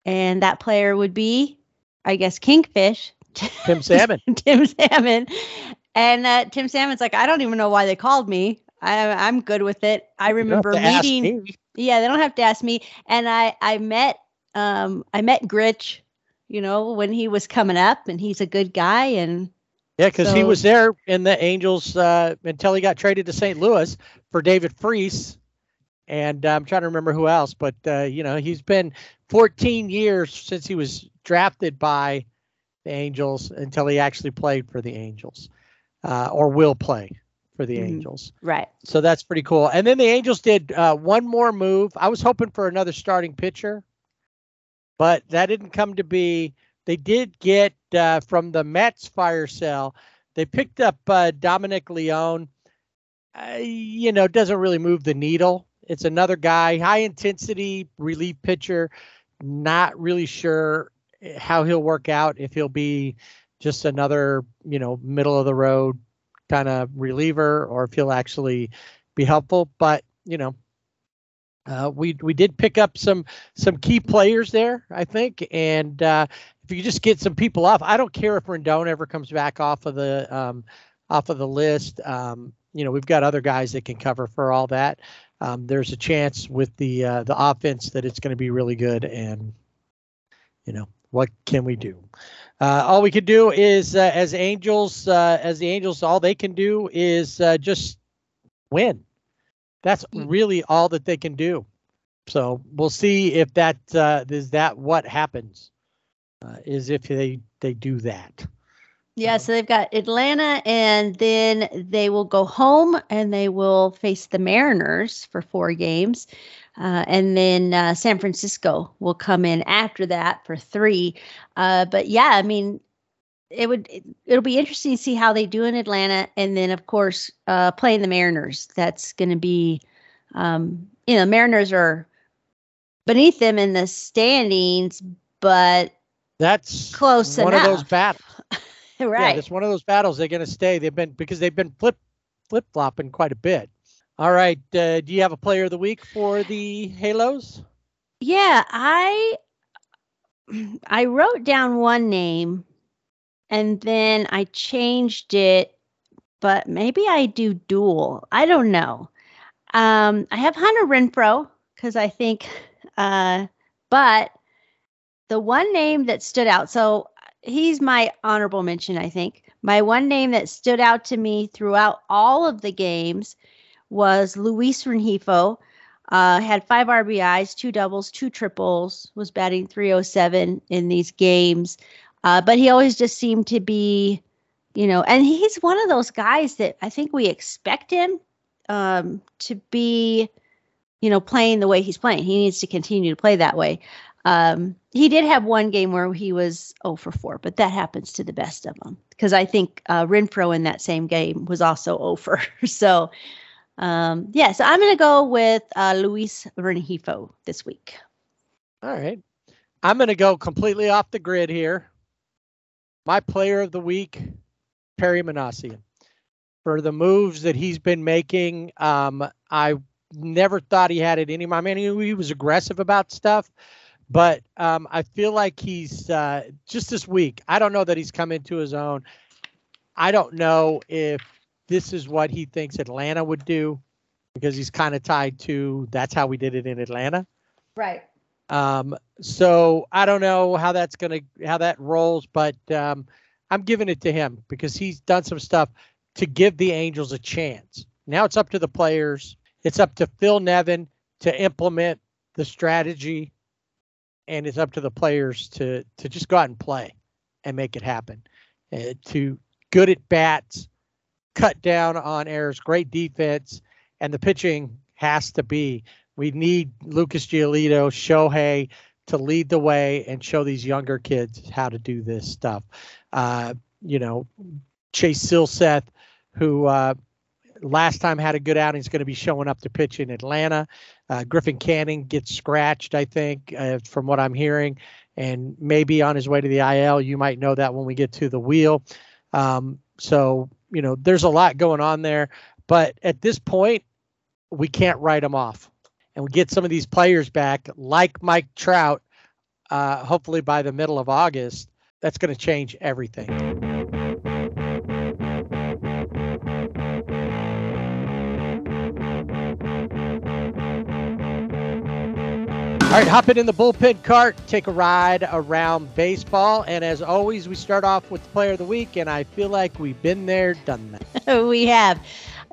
And that player would be, I guess, Kingfish. Tim Salmon. Tim Salmon. And uh, Tim Salmon's like, "I don't even know why they called me. I, I'm good with it. I remember meeting." Yeah, they don't have to ask me. And I, I met, um, I met Gritch, you know, when he was coming up, and he's a good guy. And yeah, because so, he was there in the Angels uh, until he got traded to Saint Louis for David Freese. And I'm trying to remember who else, but, uh, you know, he's been fourteen years since he was drafted by the Angels until he actually played for the Angels uh, or will play for the mm-hmm. Angels. Right. So that's pretty cool. And then the Angels did uh, one more move. I was hoping for another starting pitcher, but that didn't come to be. They did get uh, from the Mets fire sale. They picked up uh, Dominic Leone. Uh, you know, doesn't really move the needle. It's another guy, high intensity relief pitcher. Not really sure how he'll work out, if he'll be just another, you know, middle of the road kind of reliever, or if he'll actually be helpful. But, you know, uh, we we did pick up some some key players there, I think. And uh, if you just get some people off, I don't care if Rendon ever comes back off of the um, off of the list. Um, you know, we've got other guys that can cover for all that. Um, there's a chance with the uh, the offense that it's going to be really good. And, you know, what can we do? Uh, all we can do is uh, as Angels, uh, as the Angels, all they can do is uh, just win. That's really all that they can do. So we'll see if that uh, is that what happens uh, is if they, they do that. Yeah, so they've got Atlanta, and then they will go home, and they will face the Mariners for four games. Uh, and then uh, San Francisco will come in after that for three. Uh, but, yeah, I mean, it would, it, it'll be interesting to see how they do in Atlanta. And then, of course, uh, playing the Mariners. That's going to be, um, you know, Mariners are beneath them in the standings, but that's close enough. One of those battles. Right. Yeah, it's one of those battles. They're going to stay. They've been because they've been flip flip flopping quite a bit. All right. Uh, do you have a player of the week for the Halos? Yeah, I I wrote down one name, and then I changed it. But maybe I do dual. I don't know. Um, I have Hunter Renfroe because I think. Uh, but the one name that stood out. So. He's my honorable mention, I think. My one name that stood out to me throughout all of the games was Luis Rengifo. Uh, had five R B Is, two doubles, two triples, was batting three oh seven in these games. Uh, but he always just seemed to be, you know, and he's one of those guys that I think we expect him um, to be, you know, playing the way he's playing. He needs to continue to play that way. Um, he did have one game where he was oh for four, but that happens to the best of them. Because I think uh, Renfroe in that same game was also oh for. so, um, yeah, so I'm going to go with uh, Luis Rengifo this week. All right. I'm going to go completely off the grid here. My player of the week, Perry Minasian. For the moves that he's been making, um, I never thought he had it in him. I mean, he, he was aggressive about stuff. But um, I feel like he's uh, just this week. I don't know that he's come into his own. I don't know if this is what he thinks Atlanta would do, because he's kind of tied to that's how we did it in Atlanta. Right. Um, so I don't know how that's going to how that rolls. But um, I'm giving it to him because he's done some stuff to give the Angels a chance. Now it's up to the players. It's up to Phil Nevin to implement the strategy. And it's up to the players to to just go out and play and make it happen. Uh, to good at bats, cut down on errors, great defense, and the pitching has to be. We need Lucas Giolito, Shohei to lead the way and show these younger kids how to do this stuff. Uh, you know, Chase Silseth, who uh, last time had a good outing, is going to be showing up to pitch in Atlanta. Uh, Griffin Canning gets scratched, I think, uh, from what I'm hearing. and maybe on his way to the I L. You might know that when we get to the wheel. Um, so, you know, there's a lot going on there. But at this point, we can't write them off. And we get some of these players back, like Mike Trout, uh, hopefully by the middle of August. That's going to change everything. All right, hop it in the bullpen cart, take a ride around baseball. And as always, we start off with the player of the week, and I feel like we've been there, done that. We have.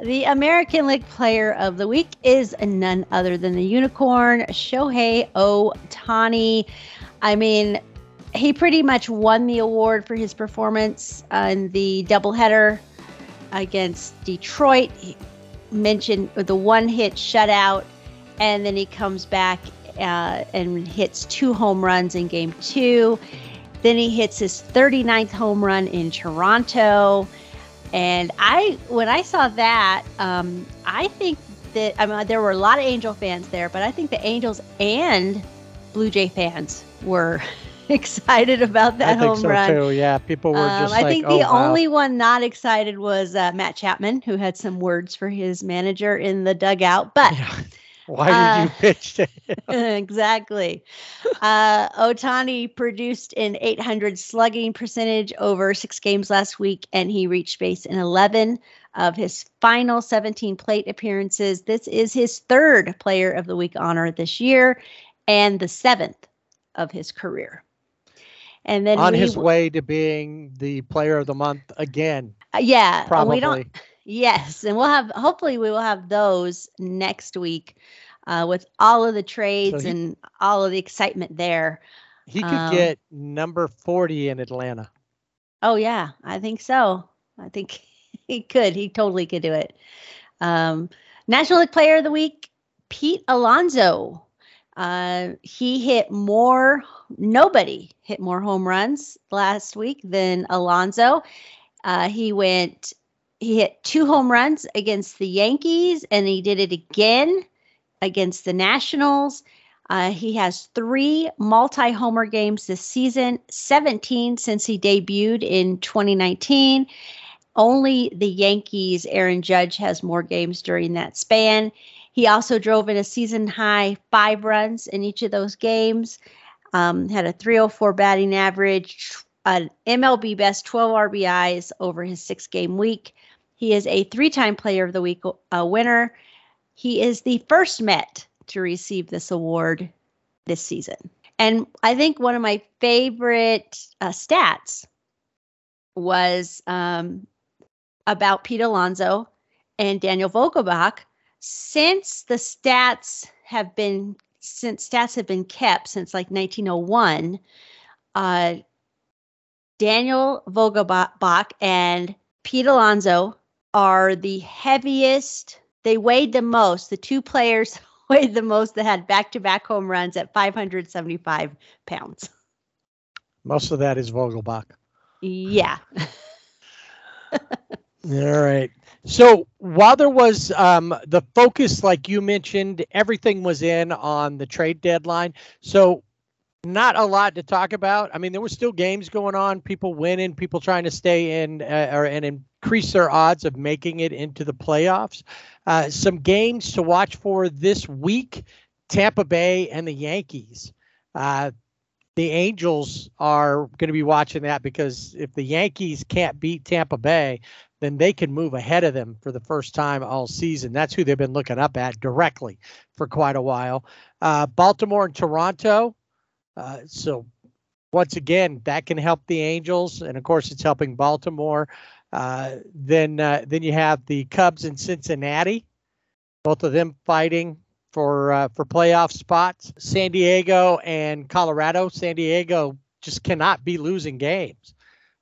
The American League player of the week is none other than the unicorn, Shohei Ohtani. I mean, he pretty much won the award for his performance on the doubleheader against Detroit. He mentioned the one-hit shutout, and then he comes back Uh, and hits two home runs in game two. Then he hits his thirty-ninth home run in Toronto. And I, when I saw that, um, I think that, I mean, there were a lot of Angel fans there, but I think the Angels and Blue Jay fans were excited about that home so run. I think so too, yeah. People were um, just I like, I think oh, the wow. only one not excited was uh, Matt Chapman, who had some words for his manager in the dugout. But... Yeah. Why did you uh, pitch to him? Exactly. Uh, Ohtani produced an eight hundred slugging percentage over six games last week, and he reached base in eleven of his final seventeen plate appearances. This is his third player of the week honor this year and the seventh of his career. And then on his w- way to being the player of the month again. Uh, yeah. Probably. We don't- Yes, and we'll have, hopefully we will have those next week uh, with all of the trades so he, and all of the excitement there. He could um, get number forty in Atlanta. Oh, yeah, I think so. I think he could. He totally could do it. Um, National League Player of the Week, Pete Alonso. Uh, he hit more, nobody hit more home runs last week than Alonso. Uh, he went... He hit two home runs against the Yankees, and he did it again against the Nationals. Uh, he has three multi-homer games this season, seventeen since he debuted in twenty nineteen. Only the Yankees' Aaron Judge has more games during that span. He also drove in a season-high five runs in each of those games, um, had a three oh four batting average, an M L B best twelve R B Is over his six-game week. He is a three-time Player of the Week uh, winner. He is the first Met to receive this award this season. And I think one of my favorite uh, stats was um, about Pete Alonso and Daniel Vogelbach. Since the stats have been since stats have been kept since like nineteen oh one, uh, Daniel Vogelbach and Pete Alonso are the heaviest, they weighed the most, the two players weighed the most that had back-to-back home runs at five hundred seventy-five pounds. Most of that is Vogelbach. Yeah. All right. So while there was um, the focus, like you mentioned, everything was in on the trade deadline. So not a lot to talk about. I mean, there were still games going on, people winning, people trying to stay in uh, or and increase their odds of making it into the playoffs. Uh, some games to watch for this week, Tampa Bay and the Yankees. Uh, the Angels are going to be watching that because if the Yankees can't beat Tampa Bay, then they can move ahead of them for the first time all season. That's who they've been looking up at directly for quite a while. Uh, Baltimore and Toronto. Uh, so once again, that can help the Angels. And of course it's helping Baltimore. Uh, then, uh, then you have the Cubs in Cincinnati, both of them fighting for, uh, for playoff spots, San Diego and Colorado. San Diego just cannot be losing games.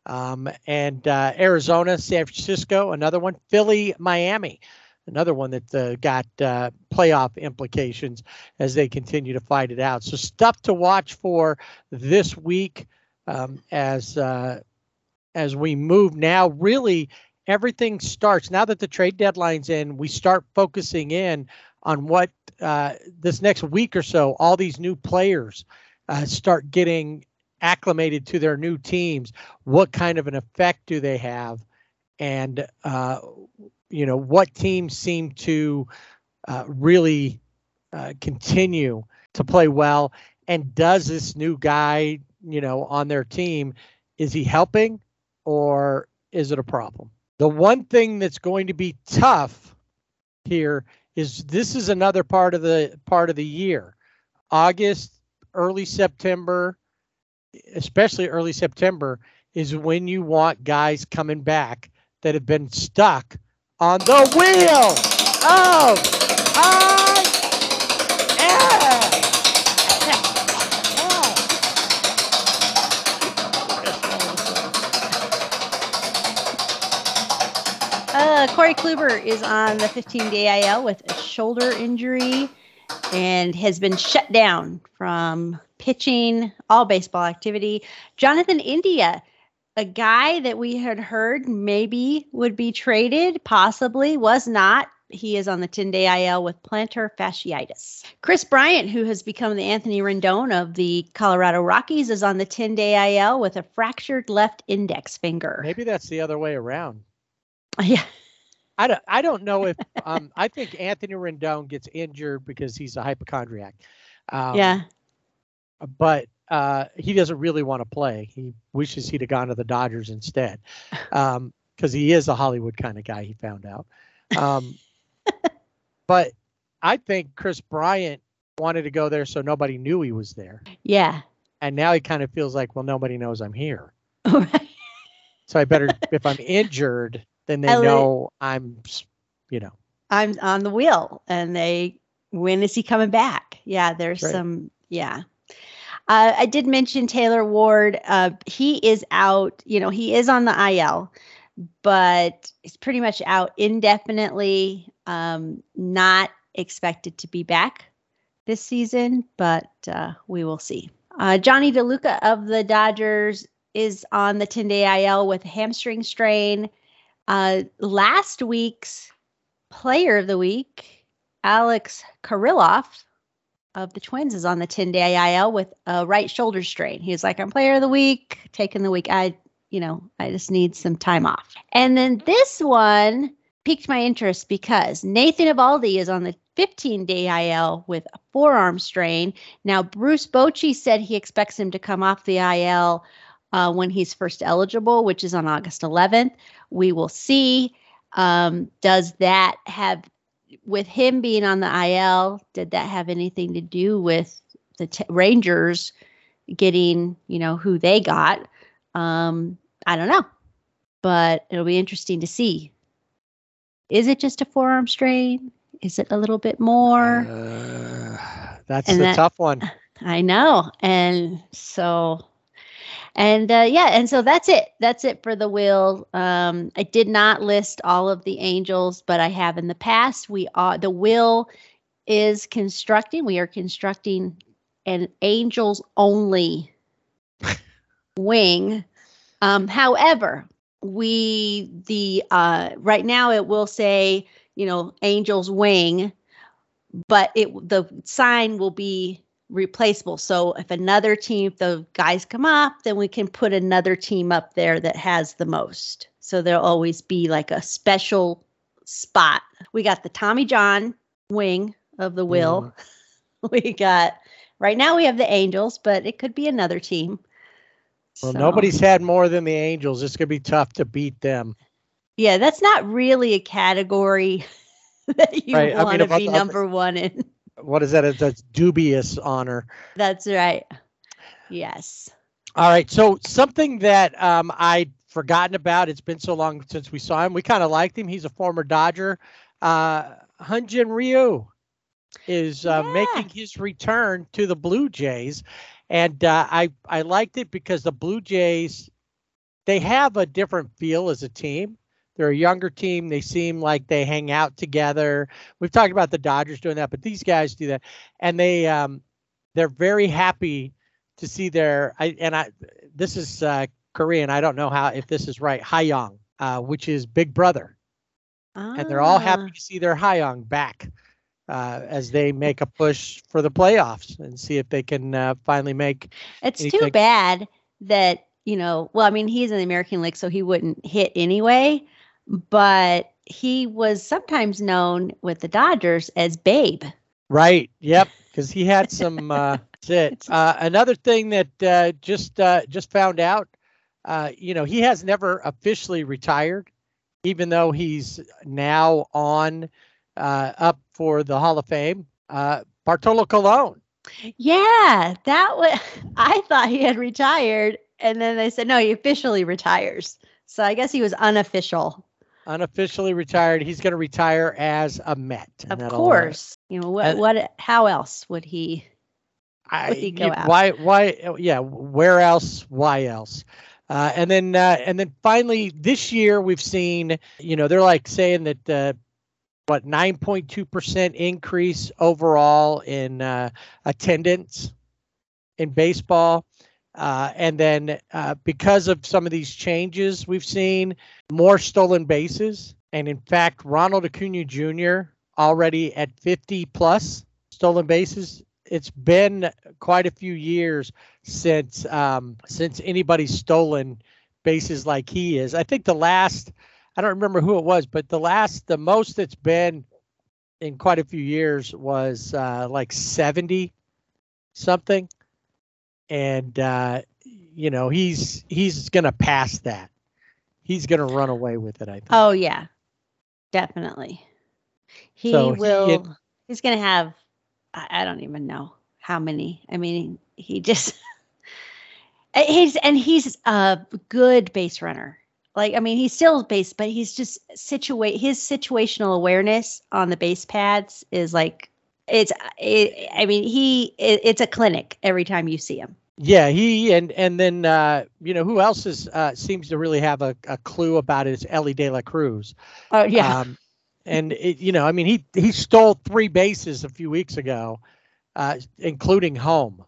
Um, and, uh, Arizona, San Francisco, another one, Philly, Miami, another one that uh, got uh, playoff implications as they continue to fight it out. So stuff to watch for this week um, as uh, as we move now. Really, everything starts. Now that the trade deadline's in, we start focusing in on what uh, this next week or so, all these new players uh, start getting acclimated to their new teams, what kind of an effect do they have? And, uh, you know, what teams seem to uh, really uh, continue to play well? And does this new guy, you know, on their team, is he helping or is it a problem? The one thing that's going to be tough here is this is another part of the part of the year. August, early September, especially early September, is when you want guys coming back that have been stuck on the wheel of I F. Uh, Corey Kluber is on the fifteen-day I L with a shoulder injury and has been shut down from pitching, all baseball activity. Jonathan India, a guy that we had heard maybe would be traded, possibly was not. He is on the ten-day I L with plantar fasciitis. Chris Bryant, who has become the Anthony Rendon of the Colorado Rockies, is on the ten-day I L with a fractured left index finger. Maybe that's the other way around. Yeah. I don't, I don't know if um, – I think Anthony Rendon gets injured because he's a hypochondriac. Um, yeah. But – Uh, he doesn't really want to play. He wishes he'd have gone to the Dodgers instead, because um, he is a Hollywood kind of guy, he found out. Um, but I think Chris Bryant wanted to go there so nobody knew he was there. Yeah. And now he kind of feels like, well, nobody knows I'm here. Right. So I better, if I'm injured, then they I know li- I'm, you know. I'm on the wheel. And they, when is he coming back? Yeah, there's right. some, yeah. Uh, I did mention Taylor Ward. Uh, he is out. You know, he is on the I L, but he's pretty much out indefinitely. Um, not expected to be back this season, but uh, we will see. Uh, Johnny DeLuca of the Dodgers is on the ten-day I L with a hamstring strain. Uh, last week's Player of the Week, Alex Kirilloff of the Twins, is on the ten-day I L with a right shoulder strain. He was like, I'm Player of the Week, taking the week. I, you know, I just need some time off. And then this one piqued my interest because Nathan Eovaldi is on the fifteen-day I L with a forearm strain. Now, Bruce Bochy said he expects him to come off the I L uh, when he's first eligible, which is on August eleventh. We will see. Um, does that have... With him being on the I L, did that have anything to do with the t- Rangers getting, you know, who they got? Um, I don't know, but it'll be interesting to see. Is it just a forearm strain? Is it a little bit more? Uh, that's and the that, tough one. I know. And so, and uh, yeah, and so that's it. That's it for the wheel. Um, I did not list all of the Angels, but I have in the past. We are the wheel is constructing. We are constructing an Angels only wing. Um, however, we the uh, right now it will say, you know, Angels wing, but it the sign will be replaceable. So if another team, if the guys come up, then we can put another team up there that has the most. So there'll always be like a special spot. We got the Tommy John wing of the wheel. Mm. We got, right now we have the Angels, but it could be another team. Well, so. Nobody's had more than the Angels. It's going to be tough to beat them. Yeah, that's not really a category that you right. want I mean, to be I'll, number I'll, one in. What is that? That's dubious honor. That's right. Yes. All right. So something that um, I'd forgotten about. It's been so long since we saw him. We kind of liked him. He's a former Dodger. Uh, Hyunjin Ryu is uh, yeah. making his return to the Blue Jays. And uh, I, I liked it because the Blue Jays, they have a different feel as a team. They're a younger team. They seem like they hang out together. We've talked about the Dodgers doing that, but these guys do that. And they, um, they're very happy to see their, I, and I, this is uh, Korean. I don't know how, if this is right. Haeyang, uh, which is big brother. Ah. And they're all happy to see their Haeyang back. uh, as they make a push for the playoffs and see if they can uh, finally make. It's anything. Too bad that, you know, well, I mean, he's in the American League, so he wouldn't hit anyway, but he was sometimes known with the Dodgers as Babe. Right. Yep. Because he had some uh, zits. Uh, another thing that uh, just uh, just found out, uh, you know, he has never officially retired, even though he's now on uh, up for the Hall of Fame. Uh, Bartolo Colon. Yeah, that was. I thought he had retired, and then they said no, he officially retires. So I guess he was unofficial. Unofficially retired. He's going to retire as a Met. Of course. You know, what, uh, what, how else would he, I, would he go you, out? Why, why, yeah, where else, why else? Uh, and then, uh, and then finally this year we've seen, you know, they're like saying that, uh, what, nine point two percent increase overall in uh, attendance in baseball. Uh, and then uh, because of some of these changes, we've seen more stolen bases. And in fact, Ronald Acuna Junior already at fifty plus stolen bases. It's been quite a few years since um, since anybody's stolen bases like he is. I think the last, I don't remember who it was, but the last, the most that's been in quite a few years was uh, like seventy something. And, uh, you know, he's he's going to pass that. He's going to run away with it, I think. Oh, yeah, definitely. He so will. He and, he's going to have, I don't even know how many. I mean, he just, he's and he's a good base runner. Like, I mean, he's still base, but he's just situate. His situational awareness on the base paths is like it's it, I mean, he it, it's a clinic every time you see him. Yeah, he and and then, uh, you know, who else is uh, seems to really have a, a clue about it is Ellie De La Cruz. Oh, yeah. Um, and, it, you know, I mean, he he stole three bases a few weeks ago, uh, including home.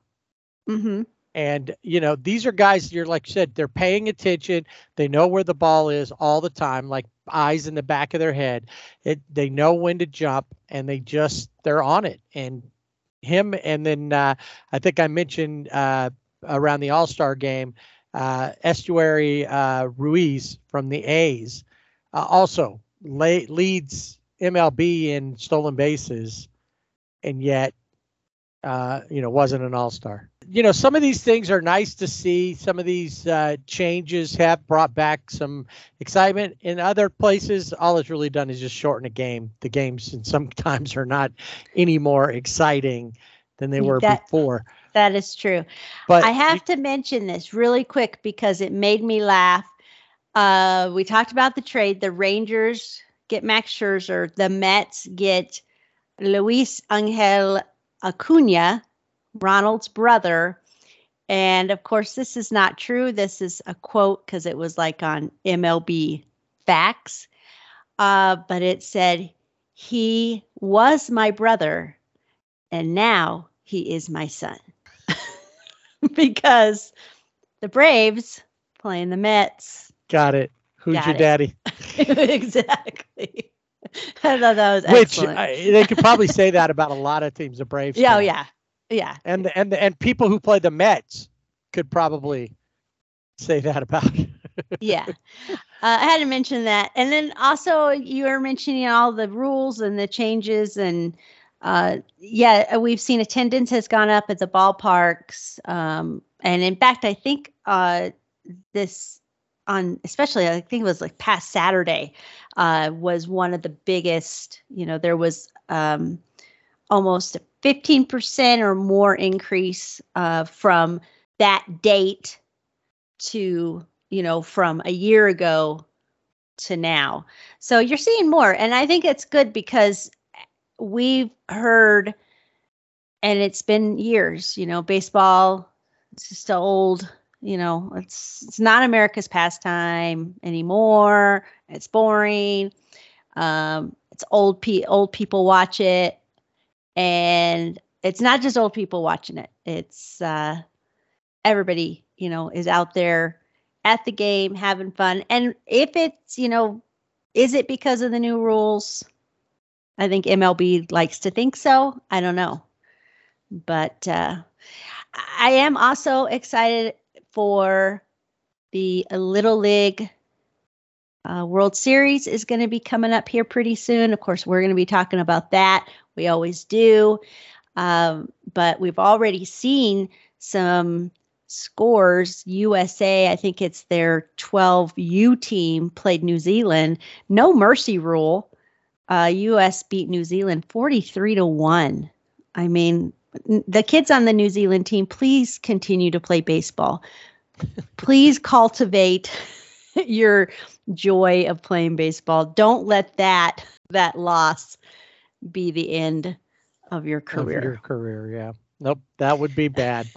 Mm-hmm. And, you know, these are guys, you're like you said, they're paying attention. They know where the ball is all the time, like eyes in the back of their head. It, they know when to jump and they just they're on it. And him. And then uh, I think I mentioned uh, around the All-Star game, uh, Estuary uh, Ruiz from the A's uh, also lay, leads M L B in stolen bases, and yet, uh, you know, wasn't an All-Star. You know, some of these things are nice to see. Some of these uh, changes have brought back some excitement. In other places, all it's really done is just shorten a game. The games sometimes are not any more exciting than they were that, before. That is true. But I have you, to mention this really quick because it made me laugh. Uh, we talked about the trade. The Rangers get Max Scherzer. The Mets get Luis Angel Acuna, Ronald's brother. And of course, this is not true. This is a quote because it was like on M L B Facts. Uh, but it said, "He was my brother, and now he is my son." Because the Braves playing the Mets. Got it. Who's Got your it. daddy? Exactly. I thought that was Which, excellent. Which they could probably say that about a lot of teams, the Braves. Yeah, oh, yeah. Yeah, and and and people who play the Mets could probably say that about. Yeah, uh, I had to mention that, and then also you were mentioning all the rules and the changes, and uh, yeah, we've seen attendance has gone up at the ballparks, um, and in fact, I think uh, this on especially I think it was like past Saturday uh, was one of the biggest. You know, there was um, almost fifteen percent or more increase uh, from that date to, you know, from a year ago to now. So you're seeing more. And I think it's good because we've heard, and it's been years, you know, baseball, it's just old, you know, it's, it's not America's pastime anymore. It's boring. Um, it's old, pe- old people watch it. And it's not just old people watching it. It's uh, everybody, you know, is out there at the game having fun. And if it's, you know, is it because of the new rules? I think M L B likes to think so. I don't know. But uh, I am also excited for the Little League uh, World Series is going to be coming up here pretty soon. Of course, we're going to be talking about that. We always do. Um, but we've already seen some scores. U S A, I think it's their twelve U team, played New Zealand. No mercy rule. Uh, U S beat New Zealand forty-three to one. I mean, the kids on the New Zealand team, please continue to play baseball. Please cultivate your joy of playing baseball. Don't let that that loss be the end of your career. Of your career, yeah. Nope, that would be bad.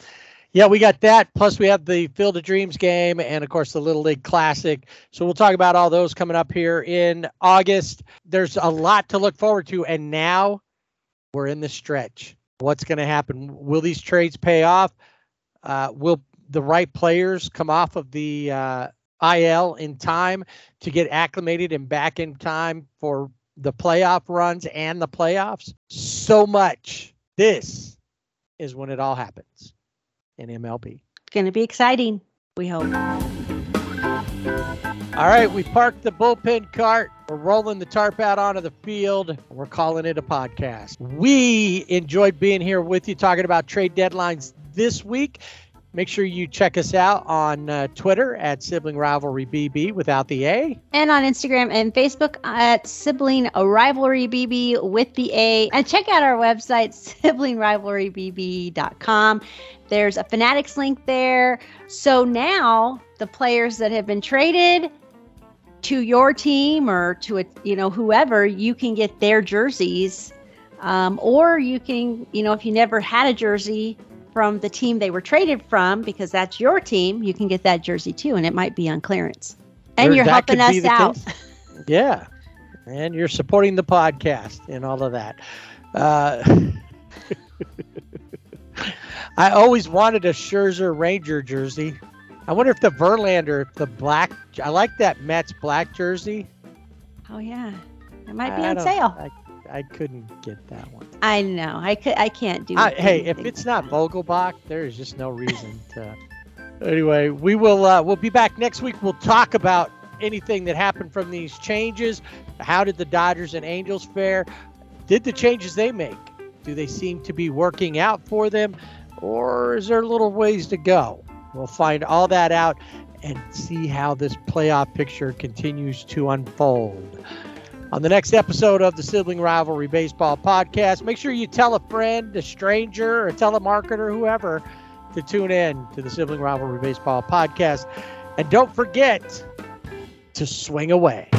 Yeah, we got that. Plus, we have the Field of Dreams game and, of course, the Little League Classic. So we'll talk about all those coming up here in August. There's a lot to look forward to. And now we're in the stretch. What's going to happen? Will these trades pay off? Uh, will the right players come off of the uh, I L in time to get acclimated and back in time for the playoff runs and the playoffs? So much. This is when it all happens. In M L B. It's going to be exciting, we hope. All right, we parked the bullpen cart. We're rolling the tarp out onto the field. We're calling it a podcast. We enjoyed being here with you talking about trade deadlines this week. Make sure you check us out on uh, Twitter at Sibling Rivalry B B without the A. And on Instagram and Facebook at Sibling Rivalry B B with the A. And check out our website, sibling rivalry b b dot com. There's a Fanatics link there. So now the players that have been traded to your team or to a, you know whoever, you can get their jerseys. Um, or you can, you know, if you never had a jersey from the team they were traded from, because that's your team, you can get that jersey too, and it might be on clearance. And there, you're helping us out. Yeah. And you're supporting the podcast and all of that. Uh, I always wanted a Scherzer Ranger jersey. I wonder if the Verlander, if the black, I like that Mets black jersey. Oh, yeah. It might be I on sale. I, I couldn't get that one. I know. I could. I can't do. I, hey, if it's like not Vogelbach, there is just no reason to. Anyway, we will. Uh, we'll be back next week. We'll talk about anything that happened from these changes. How did the Dodgers and Angels fare? Did the changes they make, do they seem to be working out for them, or is there little ways to go? We'll find all that out and see how this playoff picture continues to unfold. On the next episode of the Sibling Rivalry Baseball Podcast, make sure you tell a friend, a stranger, a telemarketer, whoever, to tune in to the Sibling Rivalry Baseball Podcast. And don't forget to swing away.